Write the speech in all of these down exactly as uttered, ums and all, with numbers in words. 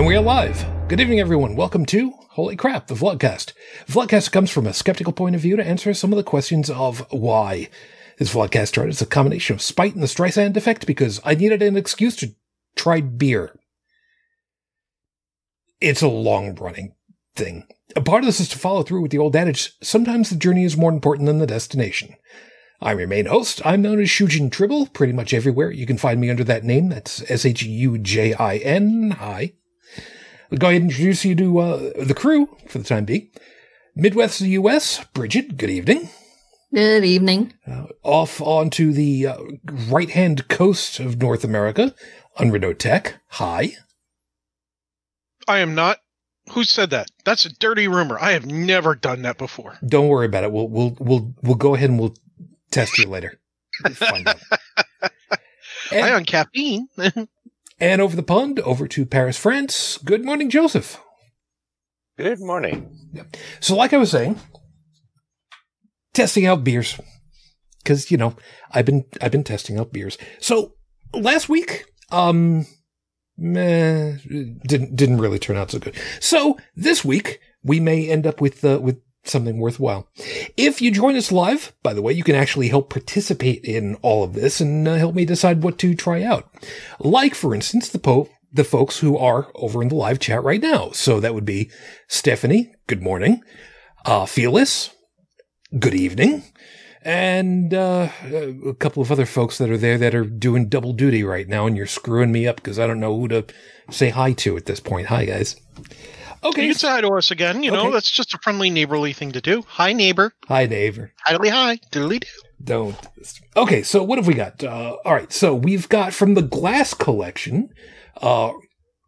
And we are live. Good evening, everyone. Welcome to Holy Crap, the Vlogcast. The Vlogcast comes from a skeptical point of view to answer some of the questions of why. This Vlogcast started as a combination of spite and the Streisand effect because I needed an excuse to try beer. It's a long-running thing. A part of this is to follow through with the old adage, sometimes the journey is more important than the destination. I'm your main host. I'm known as Shujin Tribble pretty much everywhere. You can find me under that name. That's S H U J I N. Hi. I'll go ahead and introduce you to uh, the crew for the time being. Midwest of the U S, Bridget, good evening. Good evening. Uh, off onto the uh, right-hand coast of North America, Unredo Tech. Hi. I am not. Who said that? That's a dirty rumor. I have never done that before. Don't worry about it. We'll we'll we'll we'll go ahead and we'll test you later. We'll find out. And, I on caffeine. And over the pond, over to Paris, France. Good morning, Joseph. Good morning. Yeah. So, like I was saying, testing out beers because you know I've been I've been testing out beers. So last week, um. Meh, didn't didn't really turn out so good. So this week we may end up with uh, with something worthwhile. If you join us live, by the way, you can actually help participate in all of this and uh, help me decide what to try out. Like for instance, the po the folks who are over in the live chat right now. So that would be Stephanie. Good morning, uh, Phyllis. Good evening, and uh, a couple of other folks that are there that are doing double duty right now, and you're screwing me up because I don't know who to say hi to at this point. Hi, guys. Okay. You can say hi to us again. You okay. know, that's just a friendly, neighborly thing to do. Hi, neighbor. Hi, neighbor. Hiddly hi. Diddly do. Don't. Okay, so what have we got? Uh, all right, so we've got from the Glass Collection, uh,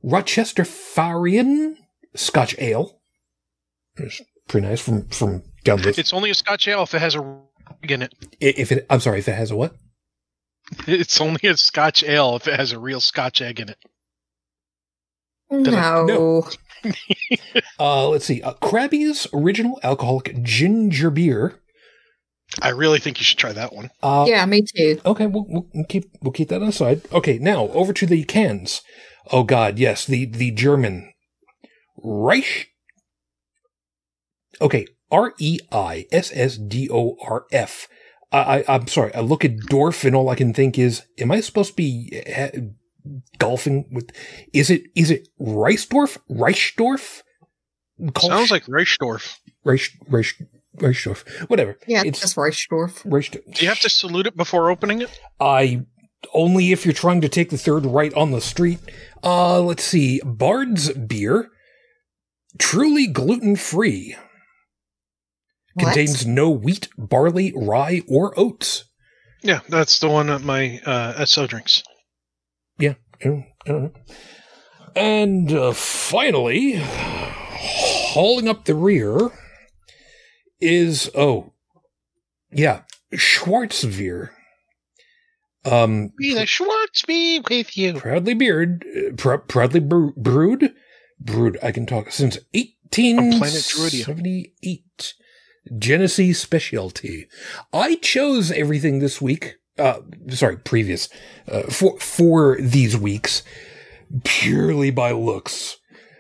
Rochesterfarian Scotch Ale. It's pretty nice from, from down this. It's only a Scotch Ale if it has a... In it. If it, I'm sorry, if it has a what? It's only a Scotch ale if it has a real Scotch egg in it. No. no. uh, let's see. Uh, Krabby's Original Alcoholic Ginger Beer. I really think you should try that one. Uh, yeah, me too. Okay, we'll, we'll keep we'll keep that aside. Okay, now over to the cans. Oh God, yes, the the German Reich. Okay. R E I S S D O R F. I, I, I'm sorry. I look at Dorf and all I can think is, am I supposed to be uh, golfing with, is it, is it Reissdorf? Reissdorf? Sounds like Reissdorf. Reich, Reich, Reissdorf. Whatever. Yeah, it's just Reissdorf. Reissdorf. Do you have to salute it before opening it? I, only if you're trying to take the third right on the street. Uh, let's see. Bard's Beer. Truly gluten-free. Contains what? No wheat, barley, rye, or oats. Yeah, that's the one at my uh, S O drinks. Yeah. And uh, finally, hauling up the rear is, oh, yeah, Schwarzbier. Um, Be the Schwarzbier with you. Proudly beard, pr- proudly br- brewed, brewed, I can talk, since eighteen seventy-eight. Genesee specialty. I chose everything this week, uh, sorry, previous, uh, for, for these weeks purely by looks.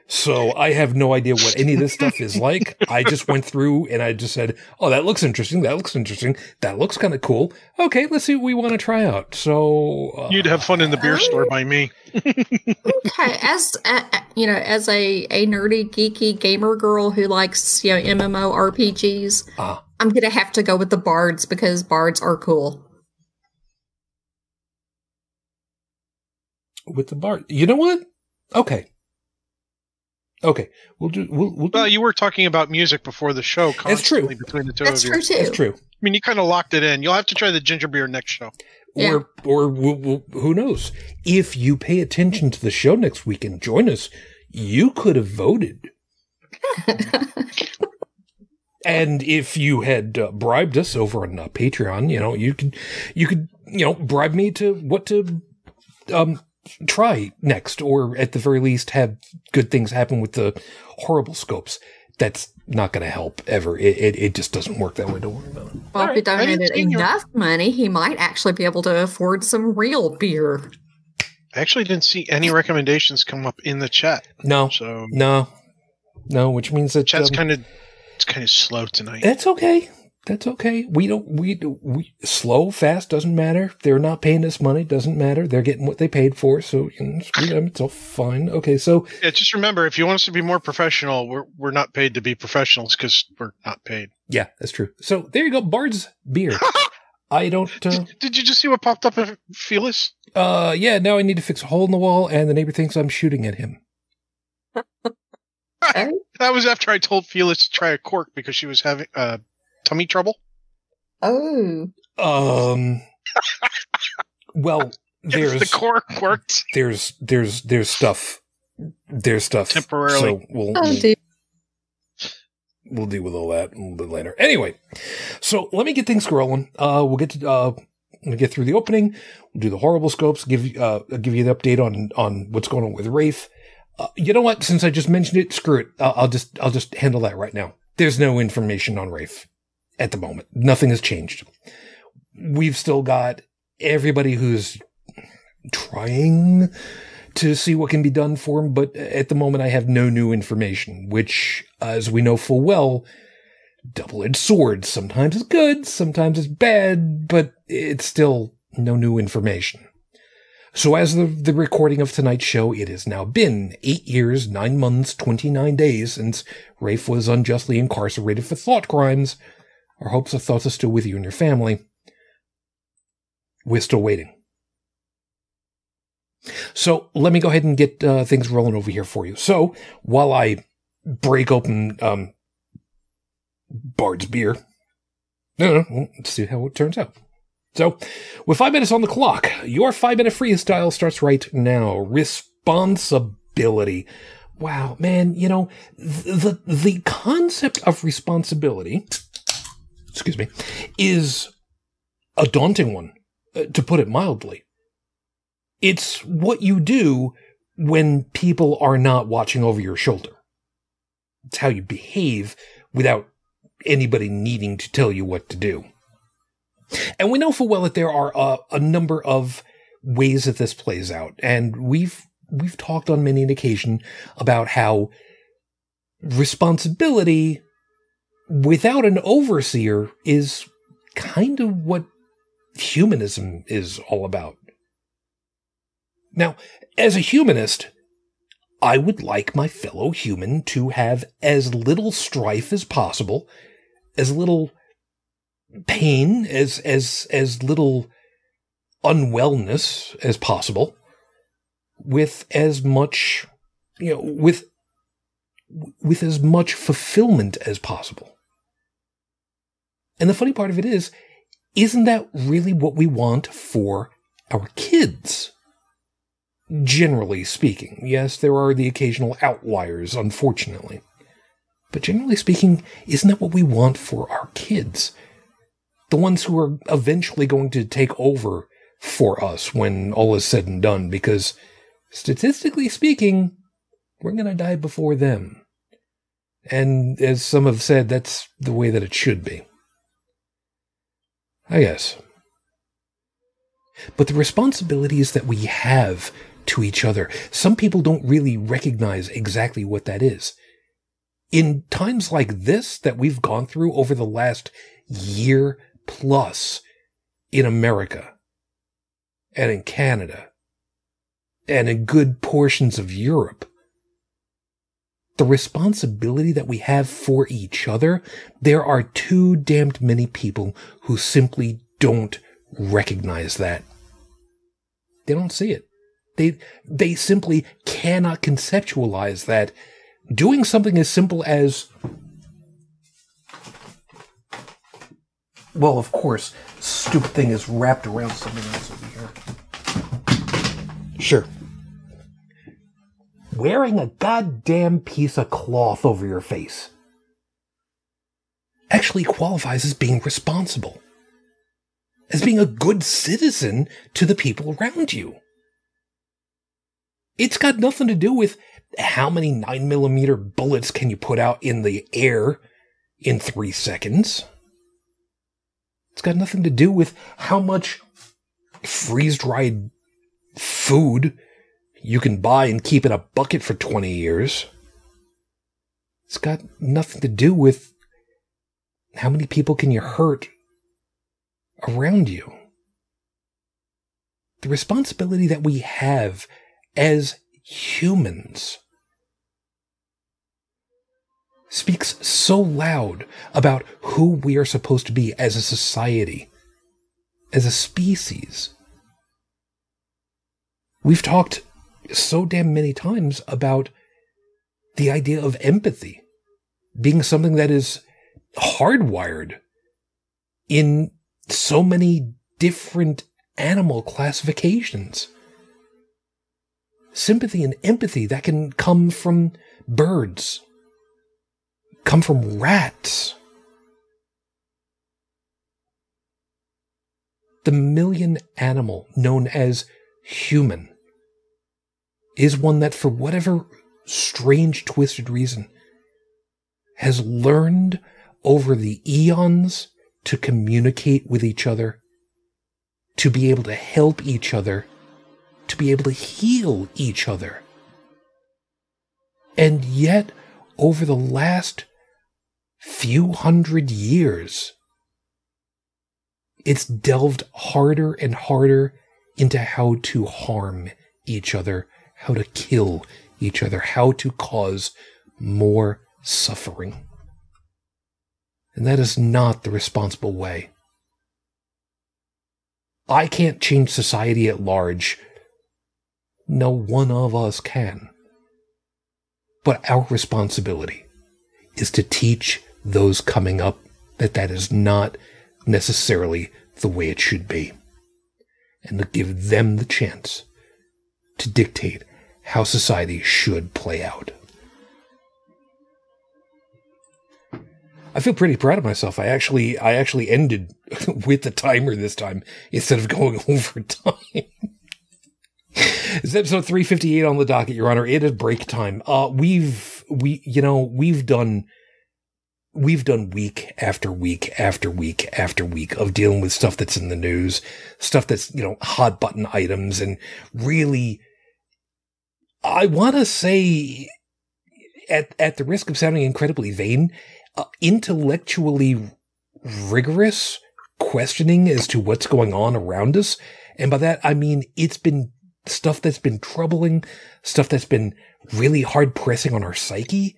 So I have no idea what any of this stuff is like. I just went through and I just said, oh, that looks interesting. That looks interesting. That looks kind of cool. Okay. Let's see what we want to try out. So uh, you'd have fun in the beer I, store by me. Okay. As, uh, you know, as a, a nerdy, geeky gamer girl who likes, you know, M M O R P Gs, uh, I'm going to have to go with the bards because bards are cool. With the bard. You know what? Okay. Okay, we'll do. We'll, we'll do. Well, you were talking about music before the show. That's true. Between the two That's of you. That's true too. That's true. I mean, you kind of locked it in. You'll have to try the ginger beer next show. Yeah. Or, or we'll, we'll, who knows? If you pay attention to the show next week and join us, you could have voted. And if you had uh, bribed us over on uh, Patreon, you know, you could, you could, you know, bribe me to what to, um. try next, or at the very least have good things happen with the horrible scopes. That's not going to help ever. It, it it just doesn't work that way. Don't worry about it. Well, if he donated enough money, he might actually be able to afford some real beer. I actually didn't see any recommendations come up in the chat. No, so no, no, which means that chat's um, kind of it's kind of slow tonight. That's okay. That's okay. We don't. We do. We slow, fast doesn't matter. They're not paying us money. Doesn't matter. They're getting what they paid for. So you know, screw them. It's all fine. Okay. So yeah, just remember, if you want us to be more professional, we're we're not paid to be professionals because we're not paid. Yeah, that's true. So there you go, Bard's Beer. I don't. Uh, did, did you just see what popped up, in Phyllis? Uh, yeah. Now I need to fix a hole in the wall, and the neighbor thinks I'm shooting at him. That was after I told Phyllis to try a cork because she was having uh. tummy trouble? Oh. Um. Well, there's the cork worked. There's there's there's stuff. There's stuff temporarily. So we'll oh, we'll, we'll deal with all that a little bit later. Anyway, so let me get things scrolling. Uh, we'll get to uh, we'll get through the opening. We'll do the horrible scopes. Give uh, give you the update on on what's going on with Rafe. Uh, you know what? Since I just mentioned it, screw it. Uh, I'll just I'll just handle that right now. There's no information on Rafe. At the moment, nothing has changed. We've still got everybody who's trying to see what can be done for him, but at the moment I have no new information, which, as we know full well, double-edged sword. Sometimes it's good, sometimes it's bad, but it's still no new information. So as of the recording of tonight's show, it has now been eight years, nine months, twenty-nine days since Rafe was unjustly incarcerated for thought crimes. Our hopes and thoughts are still with you and your family. We're still waiting. So let me go ahead and get uh, things rolling over here for you. So while I break open um, Bard's Beer, no, no, no, let's see how it turns out. So with five minutes on the clock, your five-minute freestyle starts right now. Responsibility. Wow, man, you know, the the concept of responsibility... excuse me, is a daunting one, to put it mildly. It's what you do when people are not watching over your shoulder. It's how you behave without anybody needing to tell you what to do. And we know full well that there are a, a number of ways that this plays out. And we've we've talked on many an occasion about how responsibility without an overseer is kind of what humanism is all about. Now, as a humanist, I would like my fellow human to have as little strife as possible, as little pain, as as as little unwellness as possible, with as much, you know, with with as much fulfillment as possible. And the funny part of it is, isn't that really what we want for our kids? Generally speaking, yes, there are the occasional outliers, unfortunately. But generally speaking, isn't that what we want for our kids? The ones who are eventually going to take over for us when all is said and done, because statistically speaking, we're going to die before them. And as some have said, that's the way that it should be, I guess. But the responsibilities that we have to each other, some people don't really recognize exactly what that is. In times like this that we've gone through over the last year plus in America and in Canada and in good portions of Europe, the responsibility that we have for each other, there are too damned many people who simply don't recognize that. They don't see it. They they simply cannot conceptualize that doing something as simple as, well, of course, stupid thing is wrapped around something else over here. Sure. Wearing a goddamn piece of cloth over your face actually qualifies as being responsible, as being a good citizen to the people around you. It's got nothing to do with how many nine millimeter bullets can you put out in the air in three seconds. It's got nothing to do with how much freeze-dried food you can buy and keep in a bucket for twenty years. It's got nothing to do with how many people can you hurt around you. The responsibility that we have as humans speaks so loud about who we are supposed to be as a society, as a species. We've talked so damn many times about the idea of empathy being something that is hardwired in so many different animal classifications. Sympathy and empathy that can come from birds, come from rats. The million animal known as human is one that, for whatever strange, twisted reason, has learned over the eons to communicate with each other, to be able to help each other, to be able to heal each other. And yet, over the last few hundred years, it's delved harder and harder into how to harm each other, how to kill each other, how to cause more suffering. And that is not the responsible way. I can't change society at large. No one of us can. But our responsibility is to teach those coming up that that is not necessarily the way it should be, and to give them the chance to dictate how society should play out. I feel pretty proud of myself. I actually, I actually ended with the timer this time instead of going over time. It's episode three fifty-eight on the docket, Your Honor. It is break time. Uh, we've, we, you know, we've done, we've done week after week after week after week of dealing with stuff that's in the news, stuff that's, you know, hot button items, and really, I want to say, at at the risk of sounding incredibly vain, Uh, intellectually rigorous questioning as to what's going on around us. And by that, I mean, it's been stuff that's been troubling, stuff that's been really hard pressing on our psyche.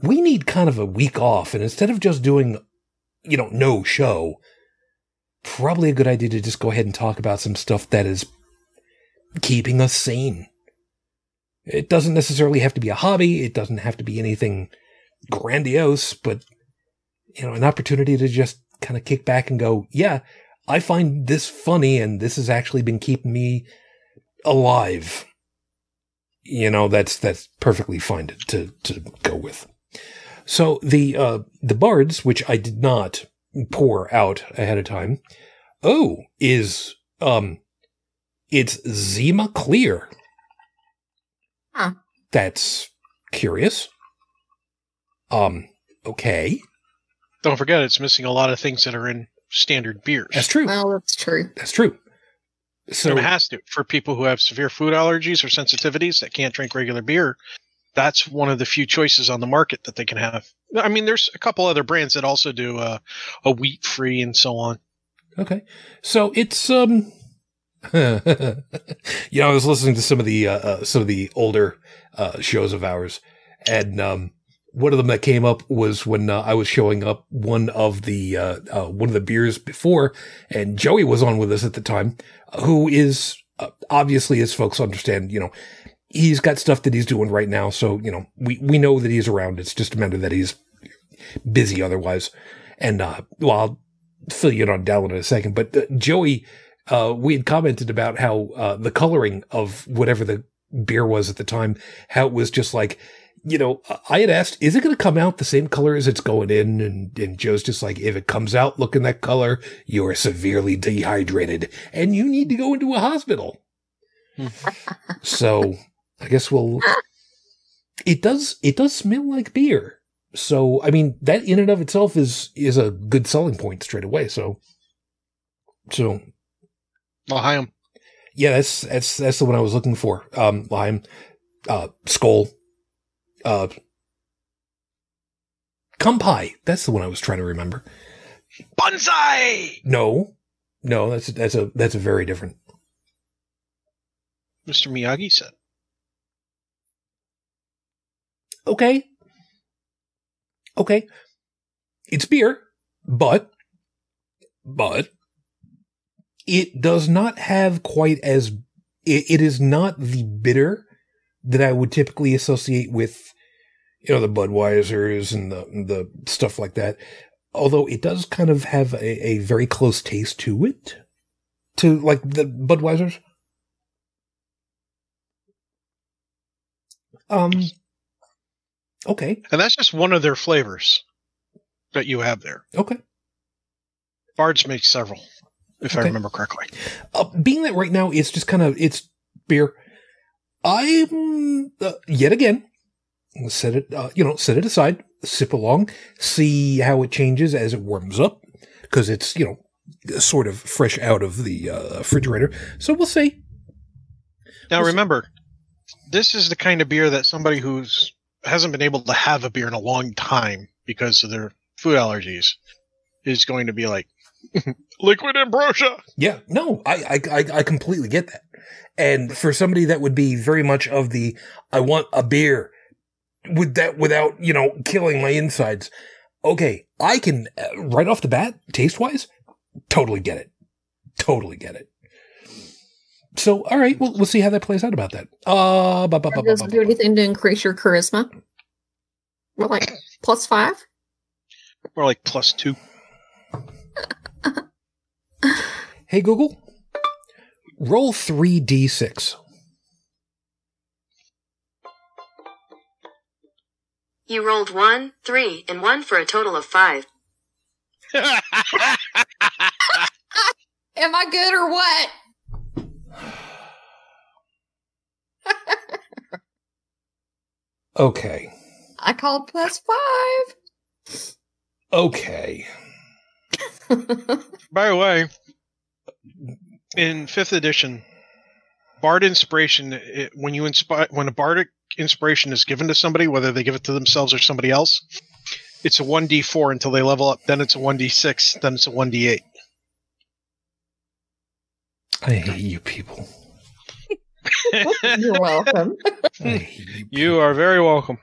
We need kind of a week off. And instead of just doing, you know, no show, probably a good idea to just go ahead and talk about some stuff that is keeping us sane. It doesn't necessarily have to be a hobby. It doesn't have to be anything grandiose, but, you know, an opportunity to just kind of kick back and go, yeah, I find this funny, and this has actually been keeping me alive. You know, that's that's perfectly fine to to, to go with. So the uh, the bards, which I did not pour out ahead of time, oh, is um, it's Zima Clear. Huh. That's curious. Um, okay. Don't forget, it's missing a lot of things that are in standard beers. That's true. Well, that's true. That's true. So it has to. For people who have severe food allergies or sensitivities that can't drink regular beer, that's one of the few choices on the market that they can have. I mean, there's a couple other brands that also do uh, a wheat-free and so on. Okay. So it's, um... you know, I was listening to some of the, uh, uh, some of the older uh, shows of ours, and, um... one of them that came up was when uh, I was showing up one of the uh, uh, one of the beers before, and Joey was on with us at the time, who is uh, obviously, as folks understand, you know, he's got stuff that he's doing right now. So, you know, we, we know that he's around. It's just a matter that he's busy otherwise. And uh, well, I'll fill you in on Dallin in a second. But uh, Joey, uh, we had commented about how uh, the coloring of whatever the beer was at the time, how it was just like, you know, I had asked, is it going to come out the same color as it's going in? And, and Joe's just like, if it comes out looking that color, you are severely dehydrated and you need to go into a hospital. So I guess we'll, it does, it does smell like beer. So, I mean, that in and of itself is, is a good selling point straight away. So, so. Valheim. Yeah, that's that's that's the one I was looking for. Um, Lime, uh, Skull, uh, Kumpai. That's the one I was trying to remember. Bonsai. No, no, that's that's a that's a very different. Mister Miyagi said. Okay. Okay. It's beer, but, but it does not have quite as, it, it is not the bitter that I would typically associate with, you know, the Budweisers and the, the stuff like that. Although it does kind of have a, a very close taste to it, to like the Budweisers. Um, okay. And that's just one of their flavors that you have there. Okay. Bard's makes several, if okay. I remember correctly. Uh, being that right now it's just kind of, it's beer. I'm, uh, yet again, set it, uh, you know, set it aside, sip along, see how it changes as it warms up, because it's, you know, sort of fresh out of the uh, refrigerator. So we'll see. Now we'll remember, see. This is the kind of beer that somebody who's hasn't been able to have a beer in a long time because of their food allergies is going to be like liquid ambrosia. Yeah, no, I, I, I completely get that. And for somebody that would be very much of the, I want a beer with that without, you know, killing my insides. Okay. I can uh, right off the bat, taste wise, totally get it. Totally get it. So, all right, we'll, we'll see how that plays out about that. Uh, ba, ba, ba, Does it do anything to increase your charisma? We're like plus five? We're like plus two. Hey, Google, roll three d six. You rolled one, three, and one for a total of five. Am I good or what? Okay. I called plus five. Okay. By the way, in fifth edition, Bard inspiration, it, when you inspire, when a bardic inspiration is given to somebody, whether they give it to themselves or somebody else, it's a one d four until they level up. Then it's a one d six. Then it's a one d eight. I hate you people. You're welcome. You are very welcome.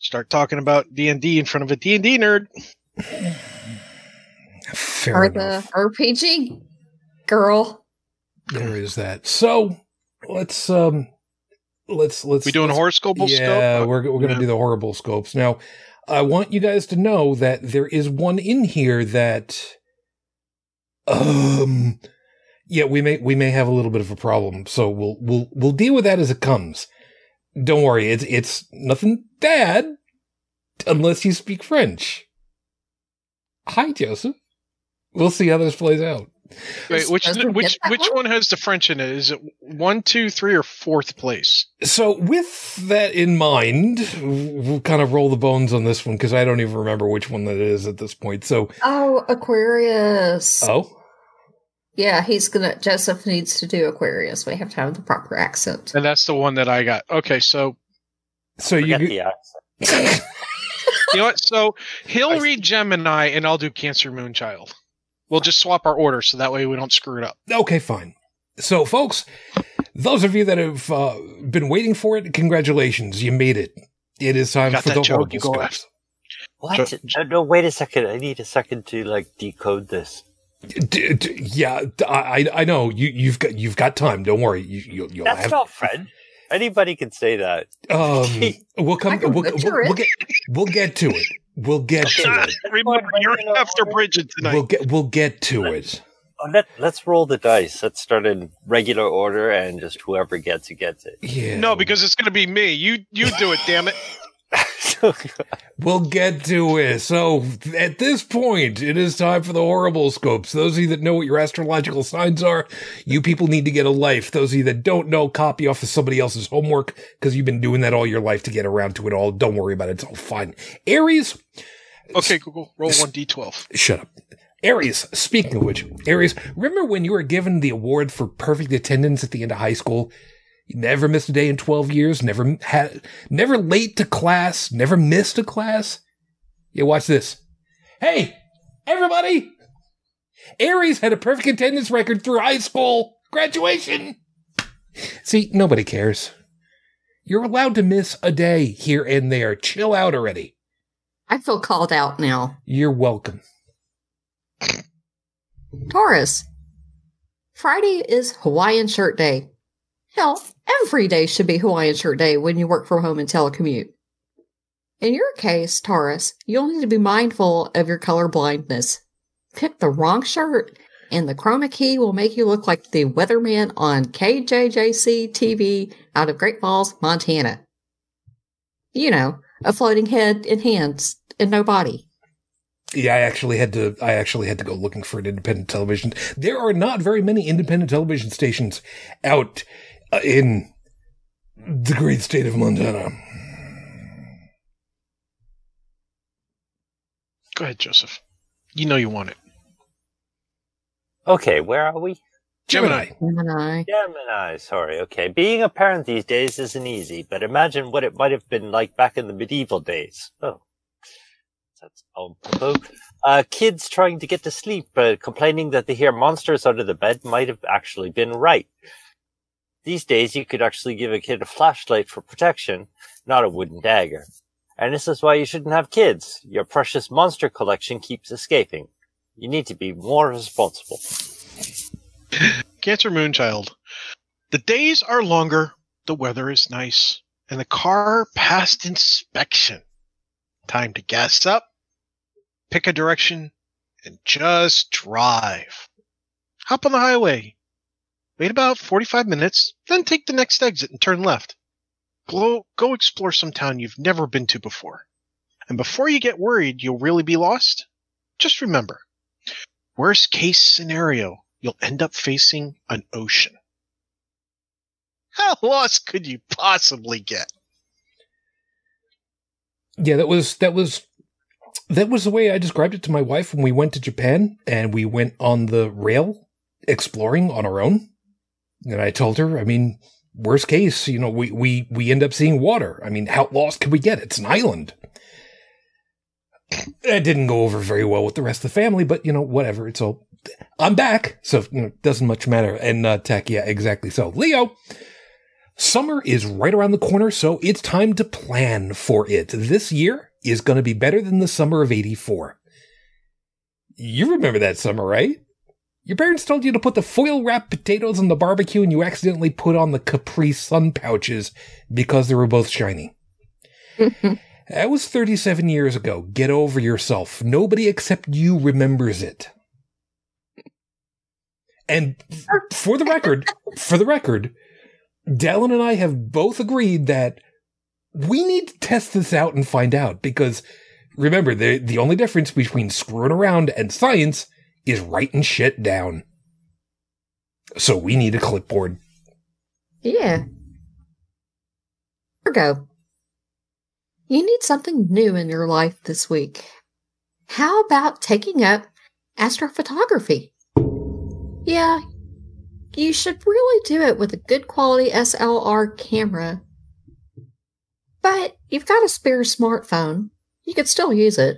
Start talking about D and D in front of a D and D nerd. Fair or enough. Or the R P G girl. There is that. So let's um, let's let's. We doing let's, horoscope? Yeah, scope? we're we're gonna yeah. do the horrible scopes now. I want you guys to know that there is one in here that. Um. Yeah, we may we may have a little bit of a problem, so we'll we'll we'll deal with that as it comes. Don't worry, it's it's nothing bad, unless you speak French. Hi, Joseph. We'll see how this plays out. Wait, which which which one has the French in it? Is it one, two, three, or fourth place? So, with that in mind, we'll kind of roll the bones on this one because I don't even remember which one that is at this point. So, oh, Aquarius. Oh. Yeah, he's gonna. Joseph needs to do Aquarius. We have to have the proper accent, and that's the one that I got. Okay, so, so you do, the accent. You know what? So he'll I read see. Gemini, and I'll do Cancer Moonchild. We'll just swap our order, so that way we don't screw it up. Okay, fine. So, folks, those of you that have uh, been waiting for it, congratulations, you made it. It is time for the horrible scopes. What? Jo- no, wait a second. I need a second to like decode this. D- d- yeah, I I know you you've got you've got time. Don't worry. You, you, you'll That's have... not Fred. Anybody can say that. Um, we'll come. We'll, we'll, we'll get. We'll get to it. We'll get to it. Remember, you're after Bridget tonight. We'll get. We'll get to let's, it. Let Let's roll the dice. Let's start in regular order, and just whoever gets it gets it. Yeah. No, because it's going to be me. You you do it. Damn it. We'll get to it. So at this point, it is time for the horrible scopes. Those of you that know what your astrological signs are, you people need to get a life. Those of you that don't know, copy off of somebody else's homework because you've been doing that all your life to get around to it all. Don't worry about it. It's all fine. Aries. Okay, Google, roll one d twelve. Shut up. Aries, speaking of which, Aries, remember when you were given the award for perfect attendance at the end of high school? You never missed a day in twelve years, never had, never late to class, never missed a class. Yeah, watch this. Hey, everybody! Aries had a perfect attendance record through high school graduation. See, nobody cares. You're allowed to miss a day here and there. Chill out already. I feel called out now. You're welcome. Taurus, Friday is Hawaiian shirt day. Hell, every day should be Hawaiian shirt day when you work from home and telecommute. In your case, Taurus, you'll need to be mindful of your color blindness. Pick the wrong shirt, and the chroma key will make you look like the weatherman on K J J C T V out of Great Falls, Montana. You know, a floating head and hands and no body. Yeah, I actually had to. I actually had to go looking for an independent television. There are not very many independent television stations out uh, in the great state of Montana. Go ahead, Joseph. You know you want it. Okay, where are we? Gemini. Gemini. Gemini, sorry. Okay, being a parent these days isn't easy, but imagine what it might have been like back in the medieval days. Oh. That's awful. Uh, kids trying to get to sleep, but complaining that they hear monsters under the bed might have actually been right. These days, you could actually give a kid a flashlight for protection, not a wooden dagger. And this is why you shouldn't have kids. Your precious monster collection keeps escaping. You need to be more responsible. Cancer Moonchild. The days are longer, the weather is nice, and the car passed inspection. Time to gas up, pick a direction, and just drive. Hop on the highway. Wait about forty-five minutes, then take the next exit and turn left. Go, go explore some town you've never been to before. And before you get worried you'll really be lost, just remember, worst case scenario, you'll end up facing an ocean. How lost could you possibly get? Yeah, that was that was that was the way I described it to my wife when we went to Japan and we went on the rail exploring on our own. And I told her, I mean, worst case, you know, we we we end up seeing water. I mean, how lost can we get? It's an island. That didn't go over very well with the rest of the family, but you know, whatever. It's all I'm back, so you know, it doesn't much matter. And uh, tech, yeah, exactly. So Leo. Summer is right around the corner, so it's time to plan for it. This year is going to be better than the summer of eighty-four. You remember that summer, right? Your parents told you to put the foil-wrapped potatoes on the barbecue and you accidentally put on the Capri Sun pouches because they were both shiny. That was thirty-seven years ago. Get over yourself. Nobody except you remembers it. And for the record, for the record... Dallin and I have both agreed that we need to test this out and find out, because remember, the the only difference between screwing around and science is writing shit down. So we need a clipboard. Yeah. Virgo, you need something new in your life this week. How about taking up astrophotography? Yeah. You should really do it with a good quality S L R camera. But you've got a spare smartphone. You could still use it.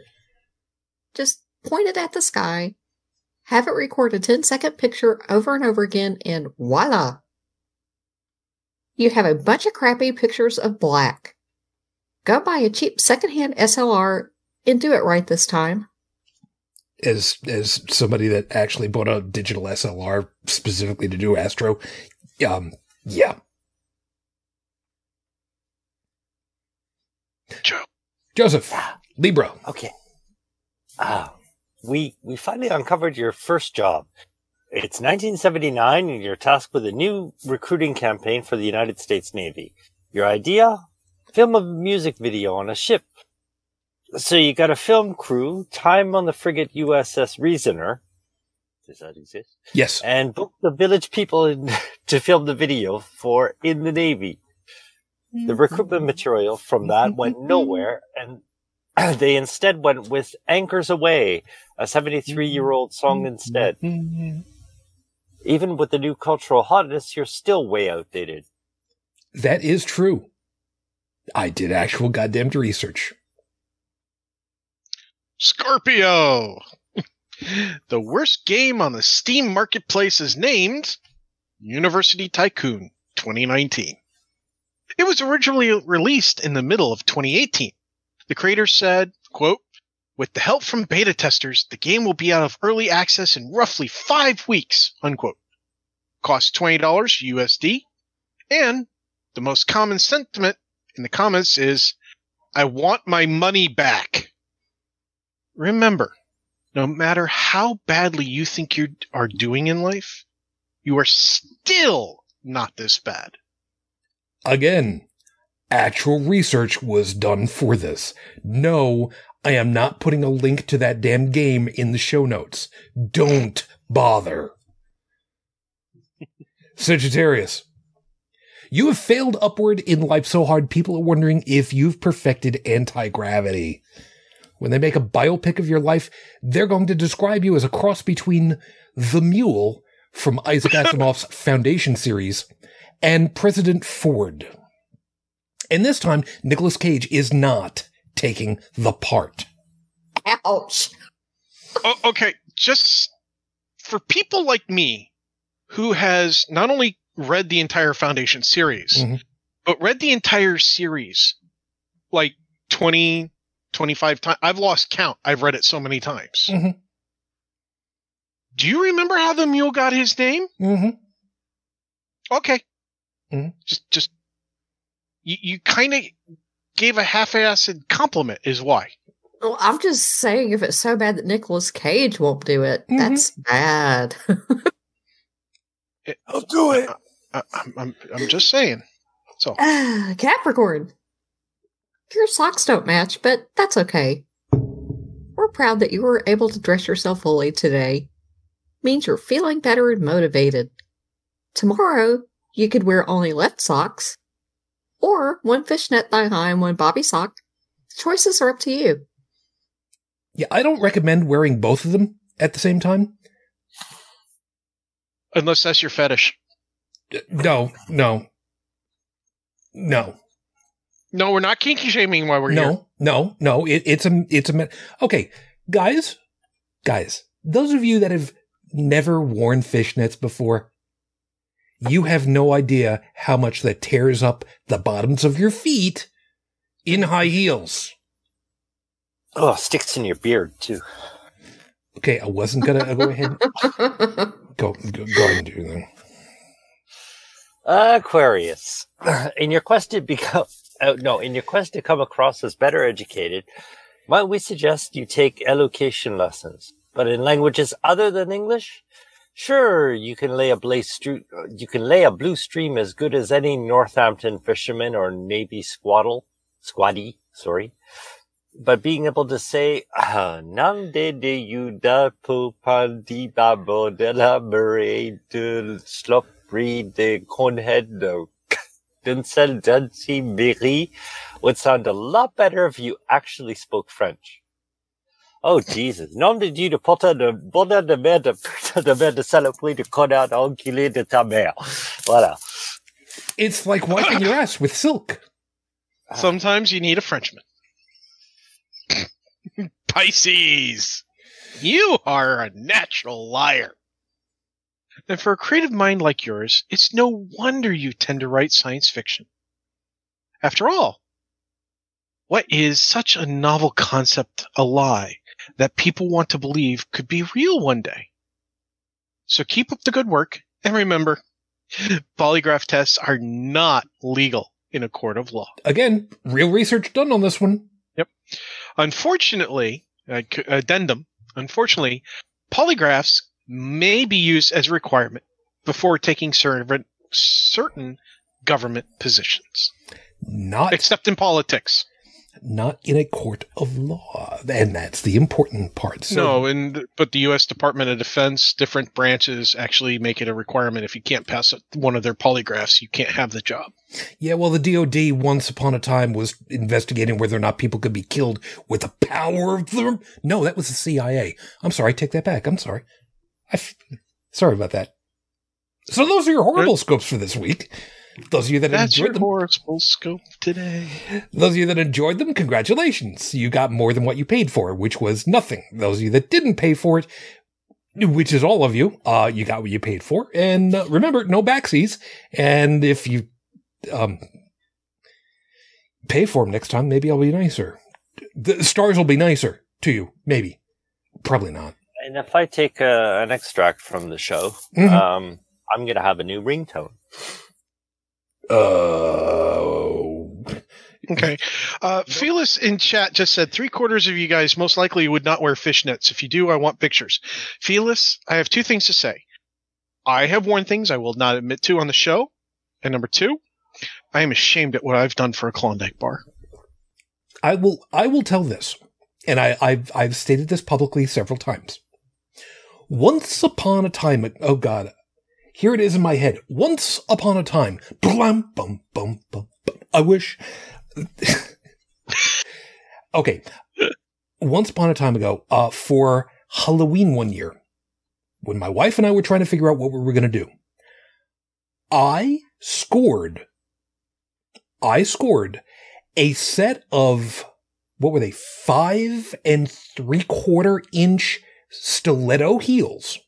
Just point it at the sky, have it record a ten second picture over and over again, and voila! You have a bunch of crappy pictures of black. Go buy a cheap secondhand S L R and do it right this time. As as somebody that actually bought a digital S L R specifically to do Astro, um, yeah. Joe. Joseph, Libra. Okay. Uh, we we finally uncovered your first job. It's nineteen seventy-nine, and you're tasked with a new recruiting campaign for the United States Navy. Your idea? Film a music video on a ship. So you got a film crew, time on the frigate U S S Reasoner. Does that exist? Yes. And book the village people in, to film the video for In the Navy. The recruitment material from that went nowhere, and They instead went with Anchors Away, a seventy-three-year-old song instead. Even with the new cultural hotness, you're still way outdated. That is true. I did actual goddamned research. Scorpio! The worst game on the Steam marketplace is named University Tycoon twenty nineteen. It was originally released in the middle of twenty eighteen. The creator said, quote, "With the help from beta testers, the game will be out of early access in roughly five weeks, unquote. Costs twenty dollars U S D. And the most common sentiment in the comments is, I want my money back. Remember, no matter how badly you think you are doing in life, you are still not this bad." Again, actual research was done for this. No, I am not putting a link to that damn game in the show notes. Don't bother. Sagittarius, you have failed upward in life so hard people are wondering if you've perfected anti-gravity. When they make a biopic of your life, they're going to describe you as a cross between The Mule from Isaac Asimov's Foundation series and President Ford. And this time, Nicolas Cage is not taking the part. Ouch. Oh, okay, just for people like me, who has not only read the entire Foundation series, mm-hmm. but read the entire series like twenty, twenty-five times. I've lost count. I've read it so many times. Mm-hmm. Do you remember how the mule got his name? Mm-hmm. Okay. Mm-hmm. Just, just. You, you kind of gave a half-assed compliment is why. Well, I'm just saying if it's so bad that Nicolas Cage won't do it, mm-hmm. that's bad. it, I'll do it. I, I, I'm, I'm, I'm just saying. So uh, Capricorn, your socks don't match, but that's okay. We're proud that you were able to dress yourself fully today. Means you're feeling better and motivated. Tomorrow, you could wear only left socks. Or one fishnet thigh high and one bobby sock. The choices are up to you. Yeah, I don't recommend wearing both of them at the same time. Unless that's your fetish. No, no. No. No, we're not kinky shaming while we're no, here. No, no, no. It, it's a, it's a, okay, guys, guys, those of you that have never worn fishnets before, you have no idea how much that tears up the bottoms of your feet in high heels. Oh, it sticks in your beard, too. Okay, I wasn't going to go ahead. Go, go, go ahead and do that. Aquarius, in your quest to become, uh, no, in your quest to come across as better educated, might we suggest you take elocution lessons, but in languages other than English? Sure, you can lay a blue stream. You can lay a blue stream as good as any Northampton fisherman or Navy squaddle, squaddy. Sorry, but being able to say "Nam de de you da pupan di babo de la mare de slopri de conhead no dinsel dansi miri" would sound a lot better if you actually spoke French. Oh, Jesus. Nom de Dieu de potin de bonheur de mer de putain de mer de saloperie de connard enculé de ta mère. Voilà. It's like wiping your ass with silk. Sometimes you need a Frenchman. Pisces, you are a natural liar. And for a creative mind like yours, it's no wonder you tend to write science fiction. After all, what is such a novel concept, a lie, that people want to believe could be real one day? So keep up the good work, and remember, polygraph tests are not legal in a court of law. Again, real research done on this one. Yep. Unfortunately, uh, addendum, unfortunately, polygraphs may be used as a requirement before taking certain, certain government positions. Not except in politics. not in a court of law. And that's the important part. So, no, and but the U S Department of Defense, different branches actually make it a requirement. If you can't pass one of their polygraphs, you can't have the job. Yeah, well, the D O D once upon a time was investigating whether or not people could be killed with the power of them. No, that was the C I A. I'm sorry, take that back. I'm sorry. I f- sorry about that. So those are your horrible scopes for this week. Those of you that That's enjoyed your them, horrible scope today. Those of you that enjoyed them, congratulations! You got more than what you paid for, which was nothing. Those of you that didn't pay for it, which is all of you, uh, you got what you paid for. And uh, remember, no backsies. And if you um pay for them next time, maybe I'll be nicer. The stars will be nicer to you, maybe, probably not. And if I take a, an extract from the show, mm-hmm. um, I'm going to have a new ringtone. Oh. Uh, okay. Uh, Phyllis in chat just said, three quarters of you guys most likely would not wear fishnets. If you do, I want pictures. Phyllis, I have two things to say. I have worn things I will not admit to on the show. And number two, I am ashamed at what I've done for a Klondike bar. I will I will tell this, and I, I've, I've stated this publicly several times. Once upon a time, oh God, here it is in my head. Once upon a time, blam, bum, bum, bum, bum, I wish. Okay. Once upon a time ago, uh, for Halloween one year, when my wife and I were trying to figure out what we were going to do, I scored, I scored a set of, what were they, five and three quarter inch stiletto heels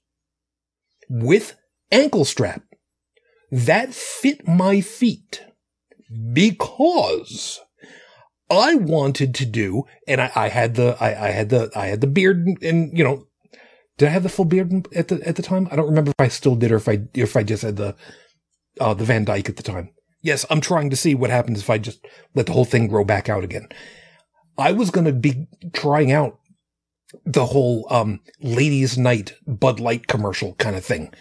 with ankle strap that fit my feet because I wanted to do, and I, I had the, I, I had the, I had the beard, and, and you know, did I have the full beard at the at the time? I don't remember if I still did or if I if I just had the uh, the Van Dyke at the time. Yes, I'm trying to see what happens if I just let the whole thing grow back out again. I was going to be trying out the whole um, ladies' night Bud Light commercial kind of thing.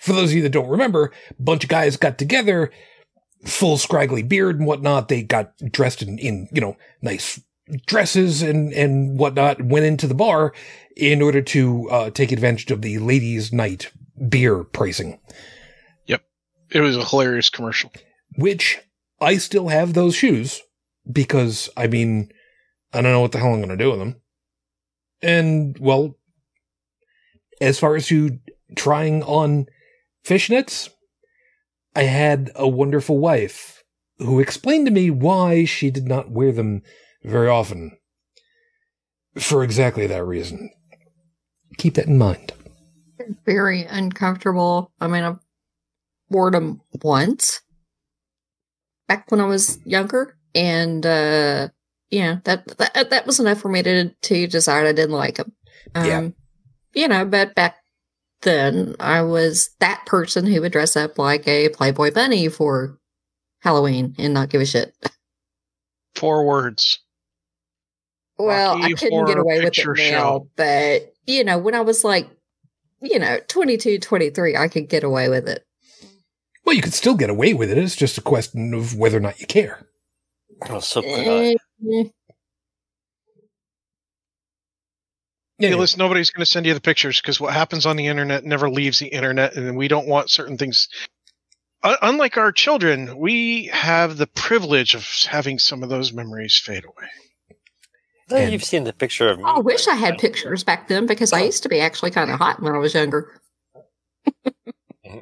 For those of you that don't remember, a bunch of guys got together, full scraggly beard and whatnot. They got dressed in, in you know, nice dresses and, and whatnot, went into the bar in order to uh, take advantage of the ladies' night beer pricing. Yep. It was a hilarious commercial. Which I still have those shoes because, I mean, I don't know what the hell I'm going to do with them. And, well, as far as you trying on fishnets, I had a wonderful wife who explained to me why she did not wear them very often. For exactly that reason. Keep that in mind. Very uncomfortable. I mean, I've worn them once back when I was younger, and uh, you know that, that that was enough for me to to decide I didn't like them. Um, yeah, you know, but back then I was that person who would dress up like a Playboy bunny for Halloween and not give a shit. Four words. Well, Rocky I couldn't get away with it now, show. But, you know, when I was like, you know, twenty-two, twenty-three, I could get away with it. Well, you could still get away with it. It's just a question of whether or not you care. Well, so could I. Yeah, yeah. Listen, nobody's going to send you the pictures because what happens on the internet never leaves the internet, and we don't want certain things. Uh, unlike our children, we have the privilege of having some of those memories fade away. Well, and you've seen the picture of me. I wish I had pictures back then because I used to be actually kind of hot when I was younger. Mm-hmm.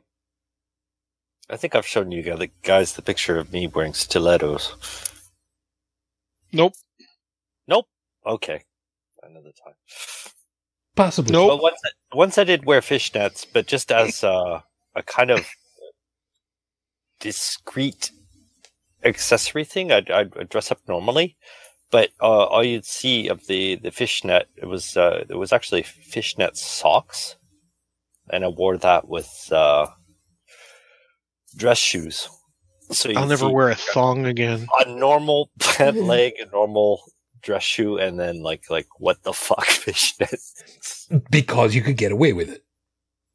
I think I've shown you guys the picture of me wearing stilettos. Nope. Nope. Okay. Another time. Possibly. Nope. Well, once, I, once I did wear fishnets, but just as uh, a kind of discreet accessory thing, I'd, I'd dress up normally. But uh, all you'd see of the, the fishnet, it was uh, it was actually fishnet socks, and I wore that with uh, dress shoes. So I'll never wear a thong again. A normal pant leg, a normal dress shoe, and then like like what the fuck fishnet, because you could get away with it.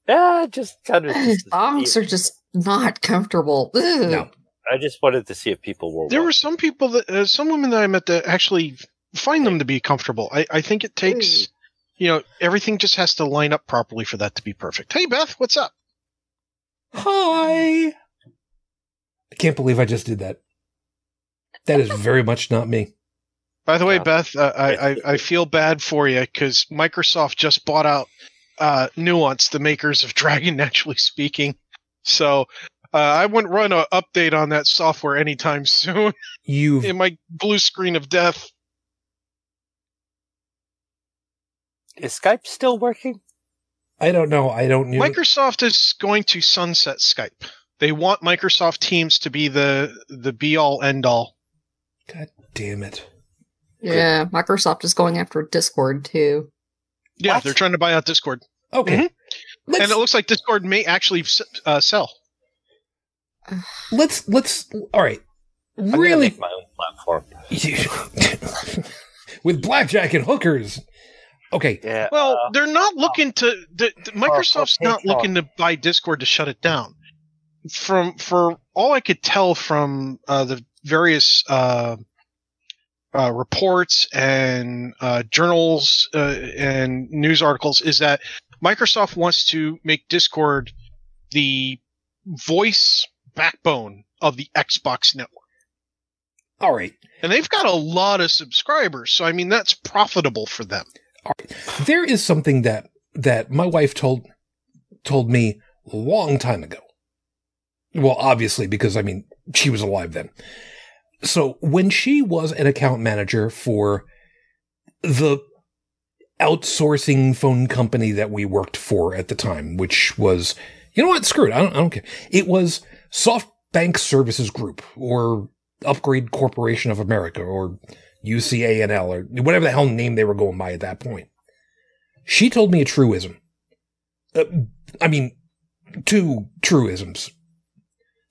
Yeah, just kind of thongs are just not comfortable. Ugh. No, I just wanted to see if people were. There watching. Were some people that uh, some women that I met that actually find them to be comfortable. I, I think it takes, hey. you know, everything just has to line up properly for that to be perfect. Hey, Beth, what's up? Hi. I can't believe I just did that. That is very much not me. By the way, no. Beth, uh, I, I, I feel bad for you because Microsoft just bought out uh, Nuance, the makers of Dragon Naturally Speaking. So uh, I wouldn't run an update on that software anytime soon. You in my blue screen of death. Is Skype still working? I don't know. I don't know. Microsoft is going to sunset Skype. They want Microsoft Teams to be the the be-all, end-all. God damn it. Yeah, Microsoft is going after Discord, too. Yeah, what? They're trying to buy out Discord. Okay. Mm-hmm. And it looks like Discord may actually uh, sell. Let's, let's, all right. I'm really? Make my own platform. With blackjack and hookers. Okay. Yeah, well, uh, they're not looking to, the, the Microsoft's not looking to buy Discord to shut it down. From for all I could tell from uh, the various uh, uh, reports and uh, journals uh, and news articles is that Microsoft wants to make Discord the voice backbone of the Xbox network. All right. And they've got a lot of subscribers, so I mean that's profitable for them. All right. There is something that that my wife told told me a long time ago. Well, obviously, because, I mean, she was alive then. So when she was an account manager for the outsourcing phone company that we worked for at the time, which was, you know what, screw it, I don't, I don't care. It was SoftBank Services Group or Upgrade Corporation of America or U C A N L or whatever the hell name they were going by at that point. She told me a truism. Uh, I mean, two truisms.